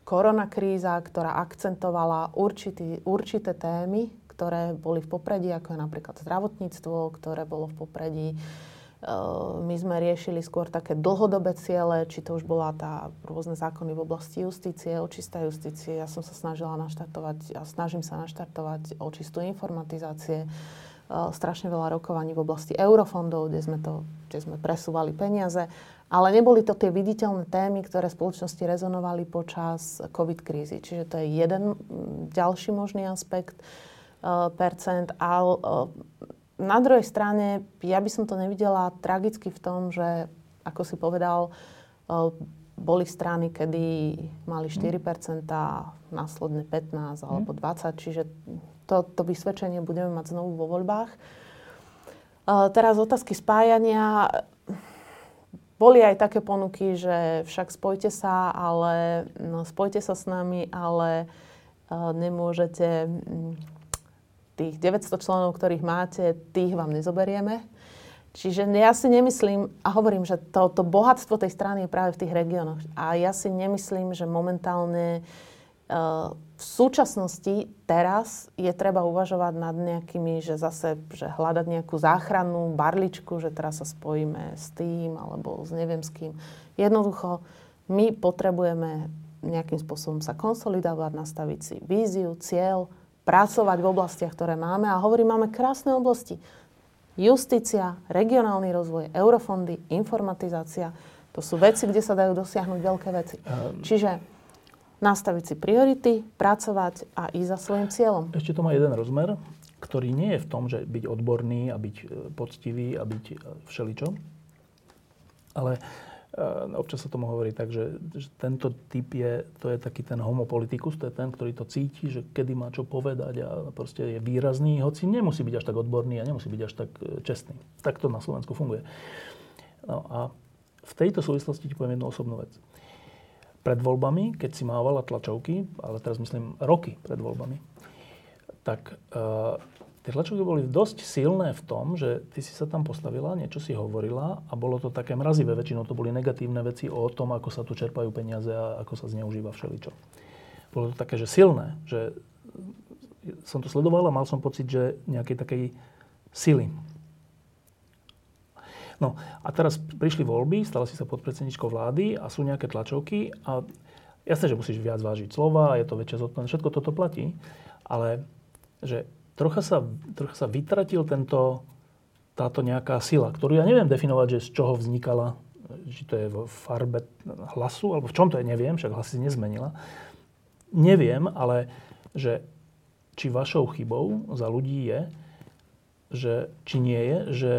Koronakríza, ktorá akcentovala určitý, určité témy, ktoré boli v popredí, ako je napríklad zdravotníctvo, ktoré bolo v popredí. E, my sme riešili skôr také dlhodobé ciele, či to už bola tá rôzne zákony v oblasti justície, očistá justície. Ja som sa snažila naštartovať a ja snažím sa naštartovať očistú informatizácie. E, strašne veľa rokovaní v oblasti eurofondov, kde sme, to, kde sme presúvali peniaze. Ale neboli to tie viditeľné témy, ktoré spoločnosti rezonovali počas COVID krízy. Čiže to je jeden ďalší možný aspekt uh, percent. A uh, na druhej strane, ja by som to nevidela tragicky v tom, že, ako si povedal, uh, boli strany, kedy mali štyri percentá, následne pätnásť alebo dvadsať. Čiže to, to vysvedčenie budeme mať znovu vo voľbách. Uh, teraz otázky spájania... Boli aj také ponuky, že však spojte sa, ale no, spojte sa s nami, ale uh, nemôžete tých deväťsto členov, ktorých máte, tých vám nezoberieme. Čiže ja si nemyslím, a hovorím, že to, to bohatstvo tej strany je práve v tých regiónoch. A ja si nemyslím, že momentálne uh, v súčasnosti teraz je treba uvažovať nad nejakými, že zase že hľadať nejakú záchrannú barličku, že teraz sa spojíme s tým alebo s neviem s kým. Jednoducho, my potrebujeme nejakým spôsobom sa konsolidovať, nastaviť si víziu, cieľ, pracovať v oblastiach, ktoré máme. A hovorím, máme krásne oblasti. Justícia, regionálny rozvoj, eurofondy, informatizácia. To sú veci, kde sa dajú dosiahnuť veľké veci. Čiže... nastaviť si priority, pracovať a ísť za svojím cieľom. Ešte to má jeden rozmer, ktorý nie je v tom, že byť odborný a byť poctivý a byť všeličo. Ale e, občas sa tomu hovorí tak, že, že tento typ je, to je taký ten homopolitikus, to je ten, ktorý to cíti, že kedy má čo povedať a proste je výrazný, hoci nemusí byť až tak odborný a nemusí byť až tak čestný. Tak to na Slovensku funguje. No a v tejto súvislosti ti poviem jednu osobnú vec. Pred voľbami, keď si mávala tlačovky, ale teraz myslím roky pred voľbami, tak uh, tie tlačovky boli dosť silné v tom, že ty si sa tam postavila, niečo si hovorila a bolo to také mrazivé. Väčšinou to boli negatívne veci o tom, ako sa tu čerpajú peniaze a ako sa zneužíva všeličo. Bolo to také, že silné, že som to sledoval a mal som pocit, že nejakej takej sily. No a teraz prišli voľby, stala si sa podpredsedničkou vlády a sú nejaké tlačovky a jasné, že musíš viac vážiť slova, je to väčšia zodpovednosť, všetko toto platí, ale že trocha sa, trocha sa vytratil tento, táto nejaká sila, ktorú ja neviem definovať, že z čoho vznikala, či to je v farbe hlasu, alebo v čom to je, neviem, však hlas si nezmenila. Neviem, ale že či vašou chybou za ľudí je, že či nie je, že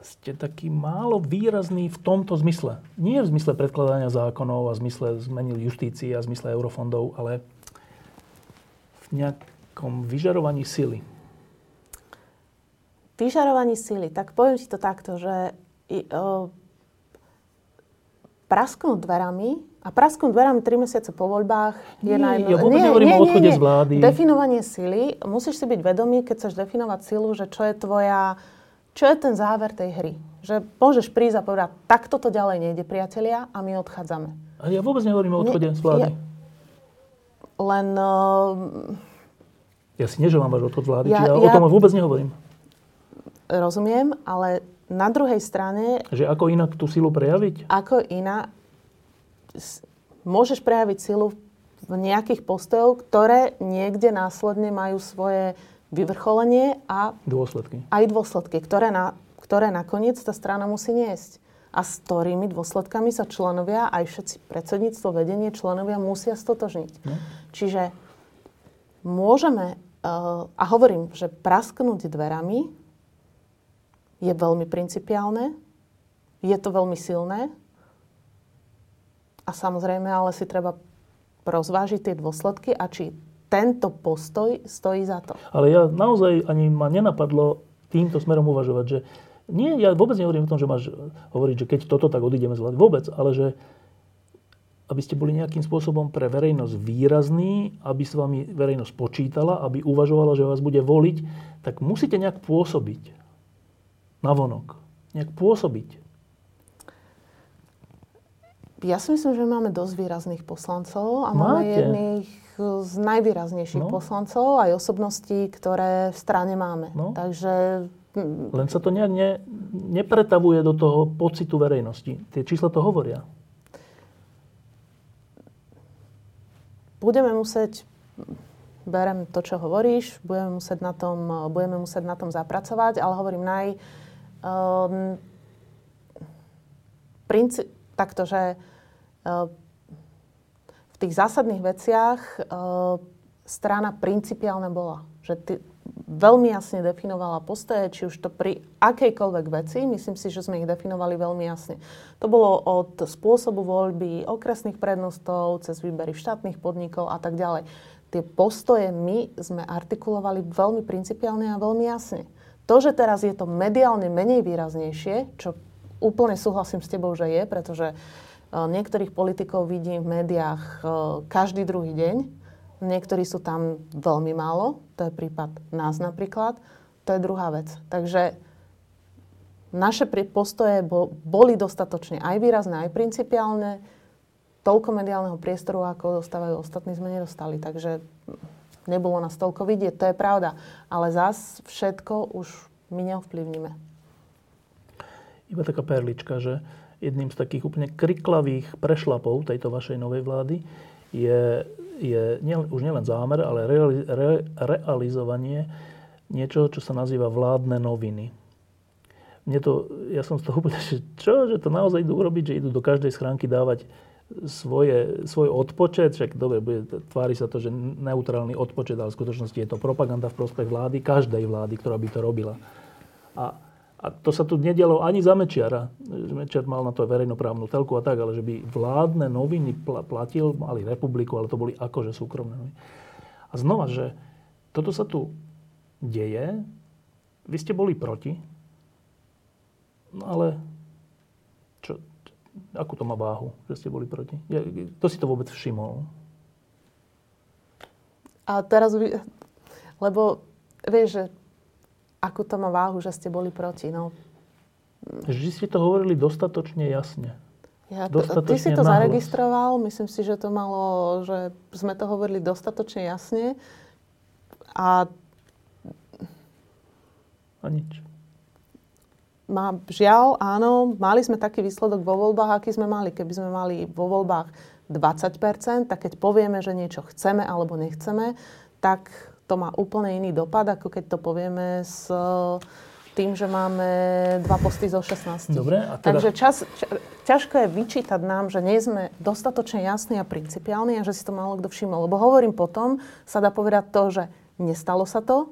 ste taký málo výrazný v tomto zmysle. Nie v zmysle predkladania zákonov a v zmysle zmenil justície a v zmysle eurofondov, ale v nejakom vyžarovaní sily. Vyžarovaní sily. Tak poviem ti to takto, že prasknú dverami a prasknú dverami tri mesiace po voľbách je na jedno... Ja vôbec nehovorím o odchode z vlády. Definovanie sily. Musíš si byť vedomý, keď chceš definovať silu, že čo je tvoja... Čo je ten záver tej hry? Že môžeš prísť a povedať, takto to ďalej nejde, priatelia, a my odchádzame. Ale ja vôbec nehovorím o odchode ne, z vlády. Ja, len... Uh, ja si neželám váš odchod z vlády, ja, čiže ja o tom vôbec nehovorím. Rozumiem, ale na druhej strane... Že ako inak tú silu prejaviť? Ako iná... Môžeš prejaviť silu v nejakých postojov, ktoré niekde následne majú svoje... vyvrcholenie a dôsledky. Aj dôsledky, ktoré, na, ktoré nakoniec tá strana musí niesť. A s ktorými dôsledkami sa členovia, aj všetci predsedníctvo, vedenie členovia musia stotožniť. No. Čiže môžeme, uh, a hovorím, že prasknúť dverami je veľmi principiálne, je to veľmi silné a samozrejme, ale si treba rozvážiť tie dôsledky a či tento postoj stojí za to. Ale ja naozaj ani ma nenapadlo týmto smerom uvažovať, že nie, ja vôbec nehovorím o tom, že máš hovoriť, že keď toto, tak odídeme z vlády. Vôbec, ale že aby ste boli nejakým spôsobom pre verejnosť výrazní, aby s vami verejnosť počítala, aby uvažovala, že vás bude voliť, tak musíte nejak pôsobiť navonok. Nejak pôsobiť. Ja si myslím, že máme dosť výrazných poslancov a máme Máte. jedných z najvýraznejších no. poslancov aj osobností, ktoré v strane máme. No. Takže... Len sa to nejak ne, nepretavuje do toho pocitu verejnosti. Tie čísla to hovoria. Budeme musieť, berem to, čo hovoríš, budeme musieť na tom, budeme musieť na tom zapracovať, ale hovorím naj... Um, princ- takto, že um, v tých zásadných veciach e, strana principiálna bola. Že ty veľmi jasne definovala postoje, či už to pri akejkoľvek veci, myslím si, že sme ich definovali veľmi jasne. To bolo od spôsobu voľby, okresných prednostov, cez výbery štátnych podnikov a tak ďalej. Tie postoje my sme artikulovali veľmi principiálne a veľmi jasne. To, že teraz je to mediálne menej výraznejšie, čo úplne súhlasím s tebou, že je, pretože niektorých politikov vidím v médiách každý druhý deň. Niektorí sú tam veľmi málo. To je prípad nás napríklad. To je druhá vec. Takže naše postoje boli dostatočne aj výrazné, aj principiálne. Toľko mediálneho priestoru, ako dostávajú ostatní, sme nedostali. Takže nebolo nás toľko vidieť. To je pravda. Ale zas všetko už my neovplyvníme. Iba taká perlička, že jedným z takých úplne kriklavých prešlapov tejto vašej novej vlády je, je nie, už nielen zámer, ale reali, re, realizovanie niečoho, čo sa nazýva vládne noviny. Mne to, ja som z toho povedal, že čo, že to naozaj idú urobiť, že idú do každej schránky dávať svoje, svoj odpočet, však dobre, bude, tvári sa to, že neutrálny odpočet, ale v skutočnosti je to propaganda v prospech vlády, každej vlády, ktorá by to robila. A A to sa tu nedialo ani za Mečiara. Mečiar mal na to verejnoprávnu telku a tak, ale že by vládne noviny platil, mali Republiku, ale to boli akože súkromné noviny. A znova, že toto sa tu deje, vy ste boli proti, no ale čo, akú to má váhu, že ste boli proti? Ja, kto si to vôbec všimol? A teraz, lebo vieš, že akú to má váhu, že ste boli proti, no. Že ste to hovorili dostatočne jasne. Ja, ty si to zaregistroval, myslím si, že to malo, že sme to hovorili dostatočne jasne a... A nič. Má, žiaľ, áno, mali sme taký výsledok vo voľbách, aký sme mali. Keby sme mali vo voľbách dvadsať percent, tak keď povieme, že niečo chceme alebo nechceme, tak to má úplne iný dopad, ako keď to povieme s... tým, že máme dva posty zo šestnástich. Dobre, a teda... Takže čas, ča, ťažko je vyčítať nám, že nie sme dostatočne jasní a principiálni a že si to málo kto všimol. Lebo hovorím potom, sa dá povedať to, že nestalo sa to,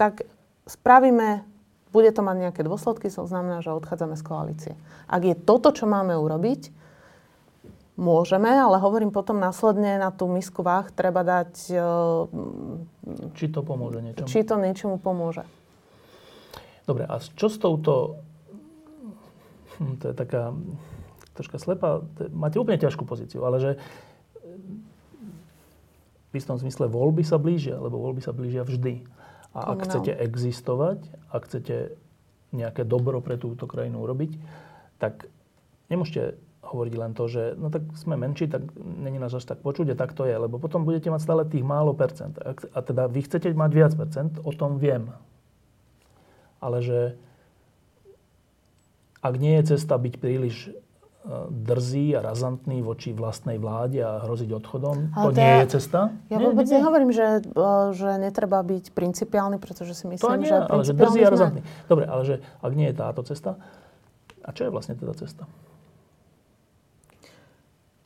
tak spravíme, bude to mať nejaké dôsledky, to znamená, že odchádzame z koalície. Ak je toto, čo máme urobiť, môžeme, ale hovorím potom následne na tú misku váh treba dať... Či to pomôže niečomu. Či to niečomu pomôže. Dobre, a čo s touto, to je taká troška slepá, je, máte úplne ťažkú pozíciu, ale že v istom zmysle voľby sa blížia, lebo voľby sa blížia vždy. A ak chcete existovať, ak chcete nejaké dobro pre túto krajinu urobiť, tak nemôžete hovoriť len to, že no tak sme menší, tak není nás až tak počuť a tak to je, lebo potom budete mať stále tých málo percent. A teda vy chcete mať viac percent, o tom viem. Ale že ak nie je cesta byť príliš drzý a razantný voči vlastnej vláde a hroziť odchodom, ale to nie ja, je cesta? Ja nie, vôbec nie, nie. nehovorím, že, že netreba byť principiálny, pretože si myslím, to nie, že principiálny... ale že drzý a razantný. Dobre, ale že ak nie je táto cesta, a čo je vlastne teda cesta?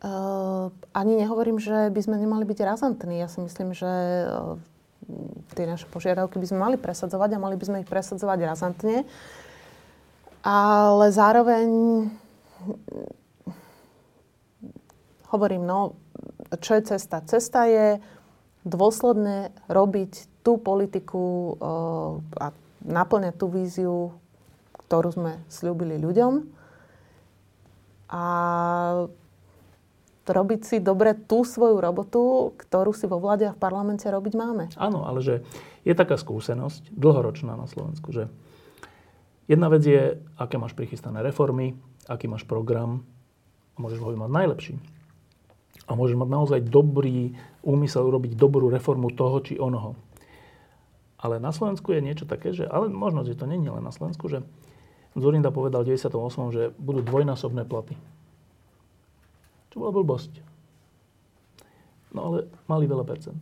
Uh, ani nehovorím, že by sme nemali byť razantní. Ja si myslím, že... tie naše požiadavky by sme mali presadzovať a mali by sme ich presadzovať razantne. Ale zároveň hovorím, no, čo je cesta? Cesta je dôsledne robiť tú politiku a naplňať tú víziu, ktorú sme sľúbili ľuďom. A robiť si dobre tú svoju robotu, ktorú si vo vláde a v parlamente robiť máme. Áno, ale že je taká skúsenosť, dlhoročná na Slovensku, že jedna vec je, aké máš prichystané reformy, aký máš program, a môžeš ho mať najlepší. A môžeš mať naozaj dobrý úmysel urobiť dobrú reformu toho či onoho. Ale na Slovensku je niečo také, že, ale možno, že to nie je len na Slovensku, že Zorinda povedal v deväťdesiatom ôsmom, že budú dvojnásobné platy. To bola blbosť. No ale mali veľa percent.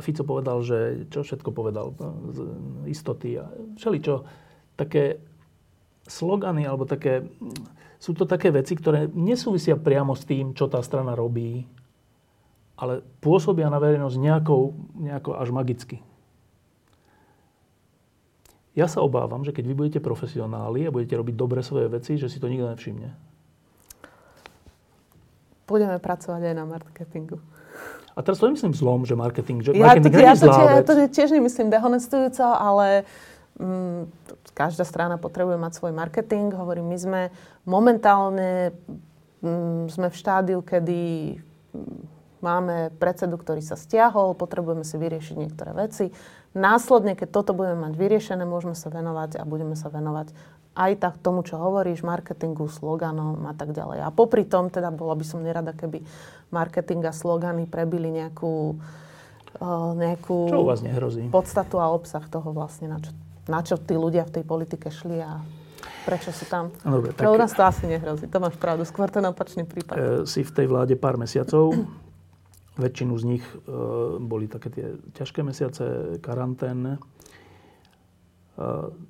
Fico povedal, že čo všetko povedal, z istoty a všeličo. Také slogany, alebo také, sú to také veci, ktoré nesúvisia priamo s tým, čo tá strana robí, ale pôsobia na verejnosť nejakou, nejako až magicky. Ja sa obávam, že keď vy budete profesionáli a budete robiť dobre svoje veci, že si to nikto nevšimne. Budeme pracovať aj na marketingu. A teraz to nemyslím zlom, že marketing... Že ja marketing to, ja to, tie, to tiež nemyslím dehonestujúco, ale mm, každá strana potrebuje mať svoj marketing. Hovorím, my sme momentálne mm, sme v štádiu, kedy máme predsedu, ktorý sa stiahol, potrebujeme si vyriešiť niektoré veci. Následne, keď toto budeme mať vyriešené, môžeme sa venovať a budeme sa venovať aj tak tomu, čo hovoríš, marketingu, sloganom a tak ďalej. A popri tom, teda bola by som nerada, keby marketing a slogany prebili nejakú, uh, nejakú čo u vás nehrozí? Podstatu a obsah toho vlastne, na čo, na čo tí ľudia v tej politike šli a prečo sú tam. Dobre, tak... U nás to asi nehrozí, to máš pravdu, skôr ten opačný prípad. E, si v tej vláde pár mesiacov, väčšinu z nich e, boli také tie ťažké mesiace, karanténne. E,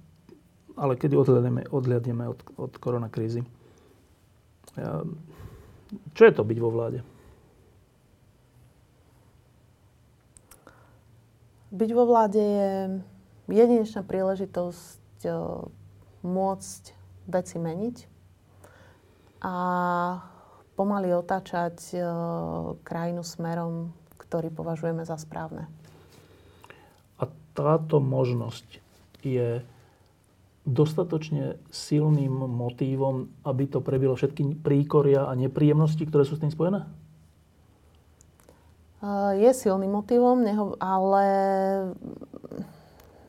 ale keď odhľadneme, odhľadneme od, od koronakrízy. Čo je to byť vo vláde? Byť vo vláde je jedinečná príležitosť môcť veci meniť a pomaly otáčať krajinu smerom, ktorý považujeme za správne. A táto možnosť je... dostatočne silným motívom, aby to prebilo všetky príkoria a nepríjemnosti, ktoré sú s tým spojené? Je silným motívom, ale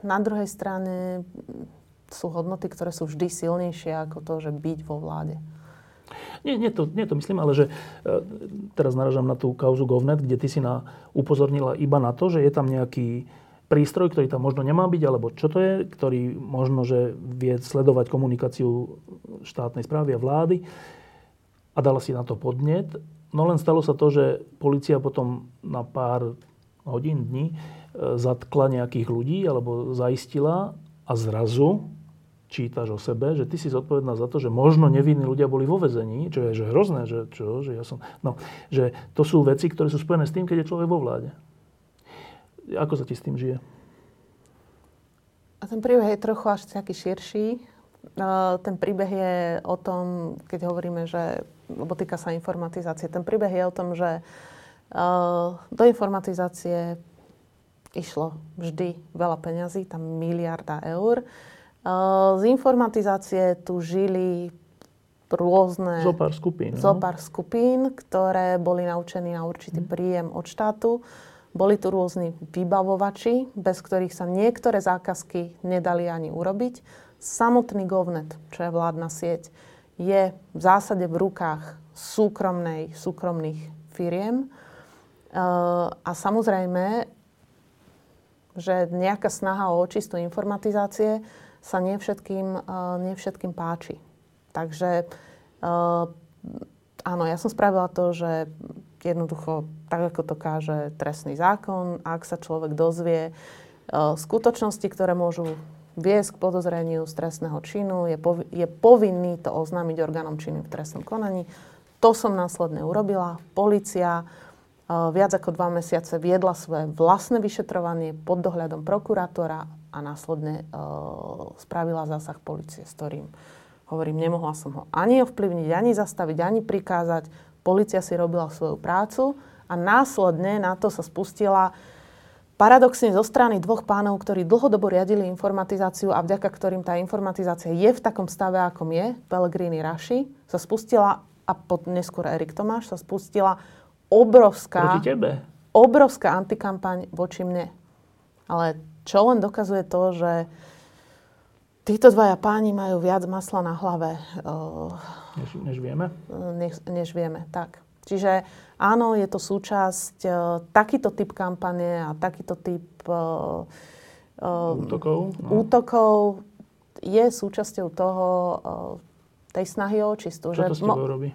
na druhej strane sú hodnoty, ktoré sú vždy silnejšie ako to, že byť vo vláde. Nie, nie, to, nie to myslím, ale že teraz narážam na tú kauzu Govnet, kde ty si na, upozornila iba na to, že je tam nejaký prístroj, ktorý tam možno nemá byť, alebo čo to je, ktorý možno, že vie sledovať komunikáciu štátnej správy a vlády a dala si na to podnet. No len stalo sa to, že polícia potom na pár hodín, dní zatkla nejakých ľudí alebo zaistila a zrazu čítaš o sebe, že ty si zodpovedná za to, že možno nevinní ľudia boli vo väzení, čo je že hrozné, že čo, že ja som... No, že to sú veci, ktoré sú spojené s tým, keď je človek vo vláde. Ako sa ti s tým žije? A ten príbeh je trochu až taký širší. Ten príbeh je o tom, keď hovoríme, že lebo týka sa informatizácie. Ten príbeh je o tom, že do informatizácie išlo vždy veľa peňazí, tam miliarda eur. Z informatizácie tu žili rôzne... Zopár skupín. No? Zopár skupín, ktoré boli naučení na určitý mm. príjem od štátu. Boli tu rôzni vybavovači, bez ktorých sa niektoré zákazky nedali ani urobiť. Samotný Govnet, čo je vládna sieť, je v zásade v rukách súkromnej, súkromných firiem. A samozrejme, že nejaká snaha o očistú informatizácie sa nie všetkým, uh, nie všetkým páči. Takže uh, áno, ja som spravila to, že jednoducho, tak ako to káže trestný zákon, ak sa človek dozvie uh, skutočnosti, ktoré môžu viesť k podozreniu z trestného činu, je, pov- je povinný to oznámiť orgánom činným v trestnom konaní. To som následne urobila. Polícia uh, viac ako dva mesiace viedla svoje vlastné vyšetrovanie pod dohľadom prokurátora a následne e, spravila zásah polície, s ktorým, hovorím, nemohla som ho ani ovplyvniť, ani zastaviť, ani prikázať. Polícia si robila svoju prácu a následne na to sa spustila paradoxne zo strany dvoch pánov, ktorí dlhodobo riadili informatizáciu a vďaka ktorým tá informatizácia je v takom stave, akom je, Pellegrini, Raši, sa spustila, a pod, neskôr Erik Tomáš, sa spustila obrovská, obrovská antikampaň voči mne. Ale čo len dokazuje to, že títo dvaja páni majú viac masla na hlave. Než, než vieme? Než, než vieme, tak. Čiže áno, je to súčasť, takýto typ kampane a takýto typ uh, útokov, no. útokov je súčasťou toho, uh, tej snahy o očistu. Čo to s tebou robí?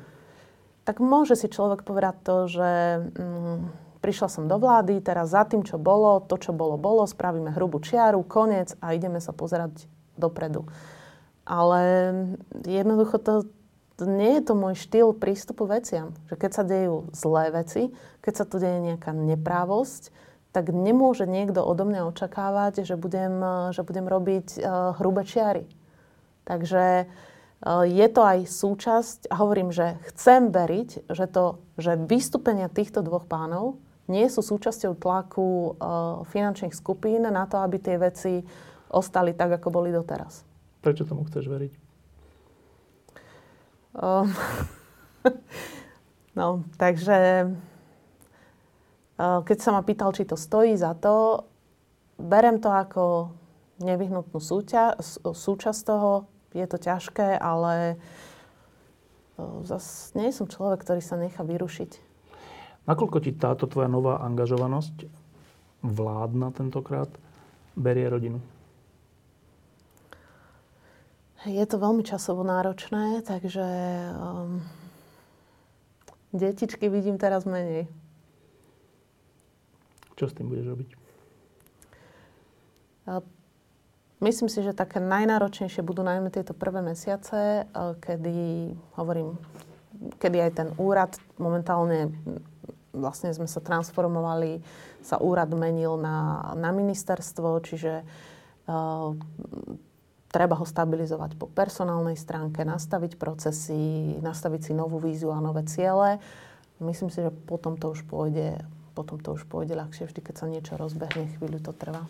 Tak môže si človek povedať to, že... Mm, prišla som do vlády, teraz za tým, čo bolo, to, čo bolo, bolo, spravíme hrubú čiaru, koniec a ideme sa pozerať dopredu. Ale jednoducho to, to nie je to môj štýl prístupu veciam. Že keď sa dejú zlé veci, keď sa tu deje nejaká neprávosť, tak nemôže niekto odo mňa očakávať, že budem, že budem robiť uh, hrubé čiary. Takže je to aj súčasť, a hovorím, že chcem veriť, že, to, že vystúpenia týchto dvoch pánov nie sú súčasťou tlaku uh, finančných skupín na to, aby tie veci ostali tak, ako boli doteraz. Prečo tomu chceš veriť? Um, no, takže uh, keď sa ma pýtal, či to stojí za to, berem to ako nevyhnutnú súťa, súčasť toho. Je to ťažké, ale zase nie som človek, ktorý sa nechá vyrušiť. Nakoľko ti táto tvoja nová angažovanosť, vládna tentokrát, berie rodinu? Je to veľmi časovo náročné, takže um, detičky vidím teraz menej. Čo s tým budeš robiť? Uh, Myslím si, že také najnáročnejšie budú najmä tieto prvé mesiace, kedy, hovorím, kedy aj ten úrad, momentálne vlastne sme sa transformovali, sa úrad menil na, na ministerstvo, čiže uh, treba ho stabilizovať po personálnej stránke, nastaviť procesy, nastaviť si novú víziu a nové ciele. Myslím si, že potom to už pôjde, potom to už pôjde ľahšie, vždy keď sa niečo rozbehne, chvíľu to trvá.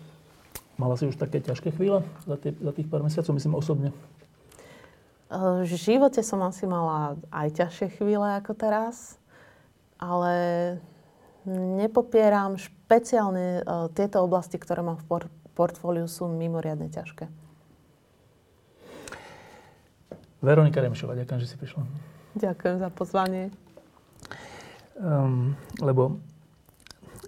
Mala si už také ťažké chvíle za, tie, za tých pár mesiacov, myslím osobne? V živote som asi mala aj ťažšie chvíle ako teraz, ale nepopieram, špeciálne tieto oblasti, ktoré mám v por- portfóliu, sú mimoriadne ťažké. Veronika Remišová, ďakujem, že si prišla. Ďakujem za pozvanie. Um, lebo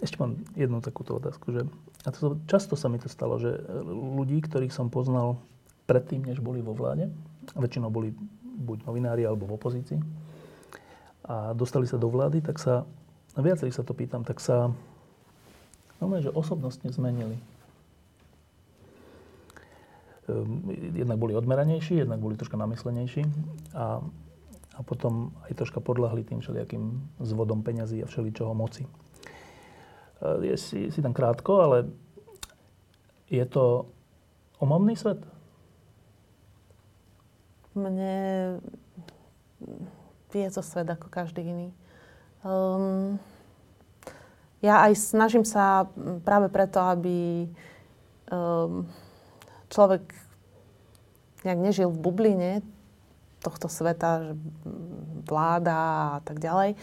ešte mám jednu takúto otázku, že a to, často sa mi to stalo, že ľudí, ktorých som poznal predtým, než boli vo vláde, a väčšinou boli buď novinári alebo v opozícii, a dostali sa do vlády, tak sa, viacej sa to pýtam, tak sa normálne, že osobnostne zmenili. Jednak boli odmeranejší, jednak boli troška namyslenejší a, a potom aj troška podľahli tým všelijakým zvodom peňazí a všeličoho moci. Je si, si tam krátko, ale je to omamný svet? Mne je to svet ako každý iný. Um, ja aj snažím sa práve preto, aby um, človek nejak nežil v bubline tohto sveta, vláda a tak ďalej,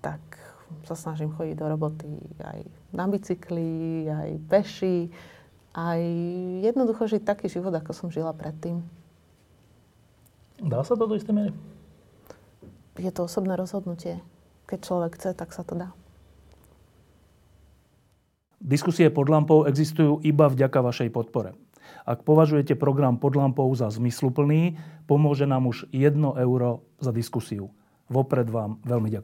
tak sa snažím chodiť do roboty aj na bicykli, aj peši, aj jednoducho žiť taký život, ako som žila predtým. Dá sa to do istej miery? Je to osobné rozhodnutie. Keď človek chce, tak sa to dá. Diskusie pod lampou existujú iba vďaka vašej podpore. Ak považujete program pod lampou za zmysluplný, pomôže nám už jedno euro za diskusiu. Vopred vám veľmi ďakujem.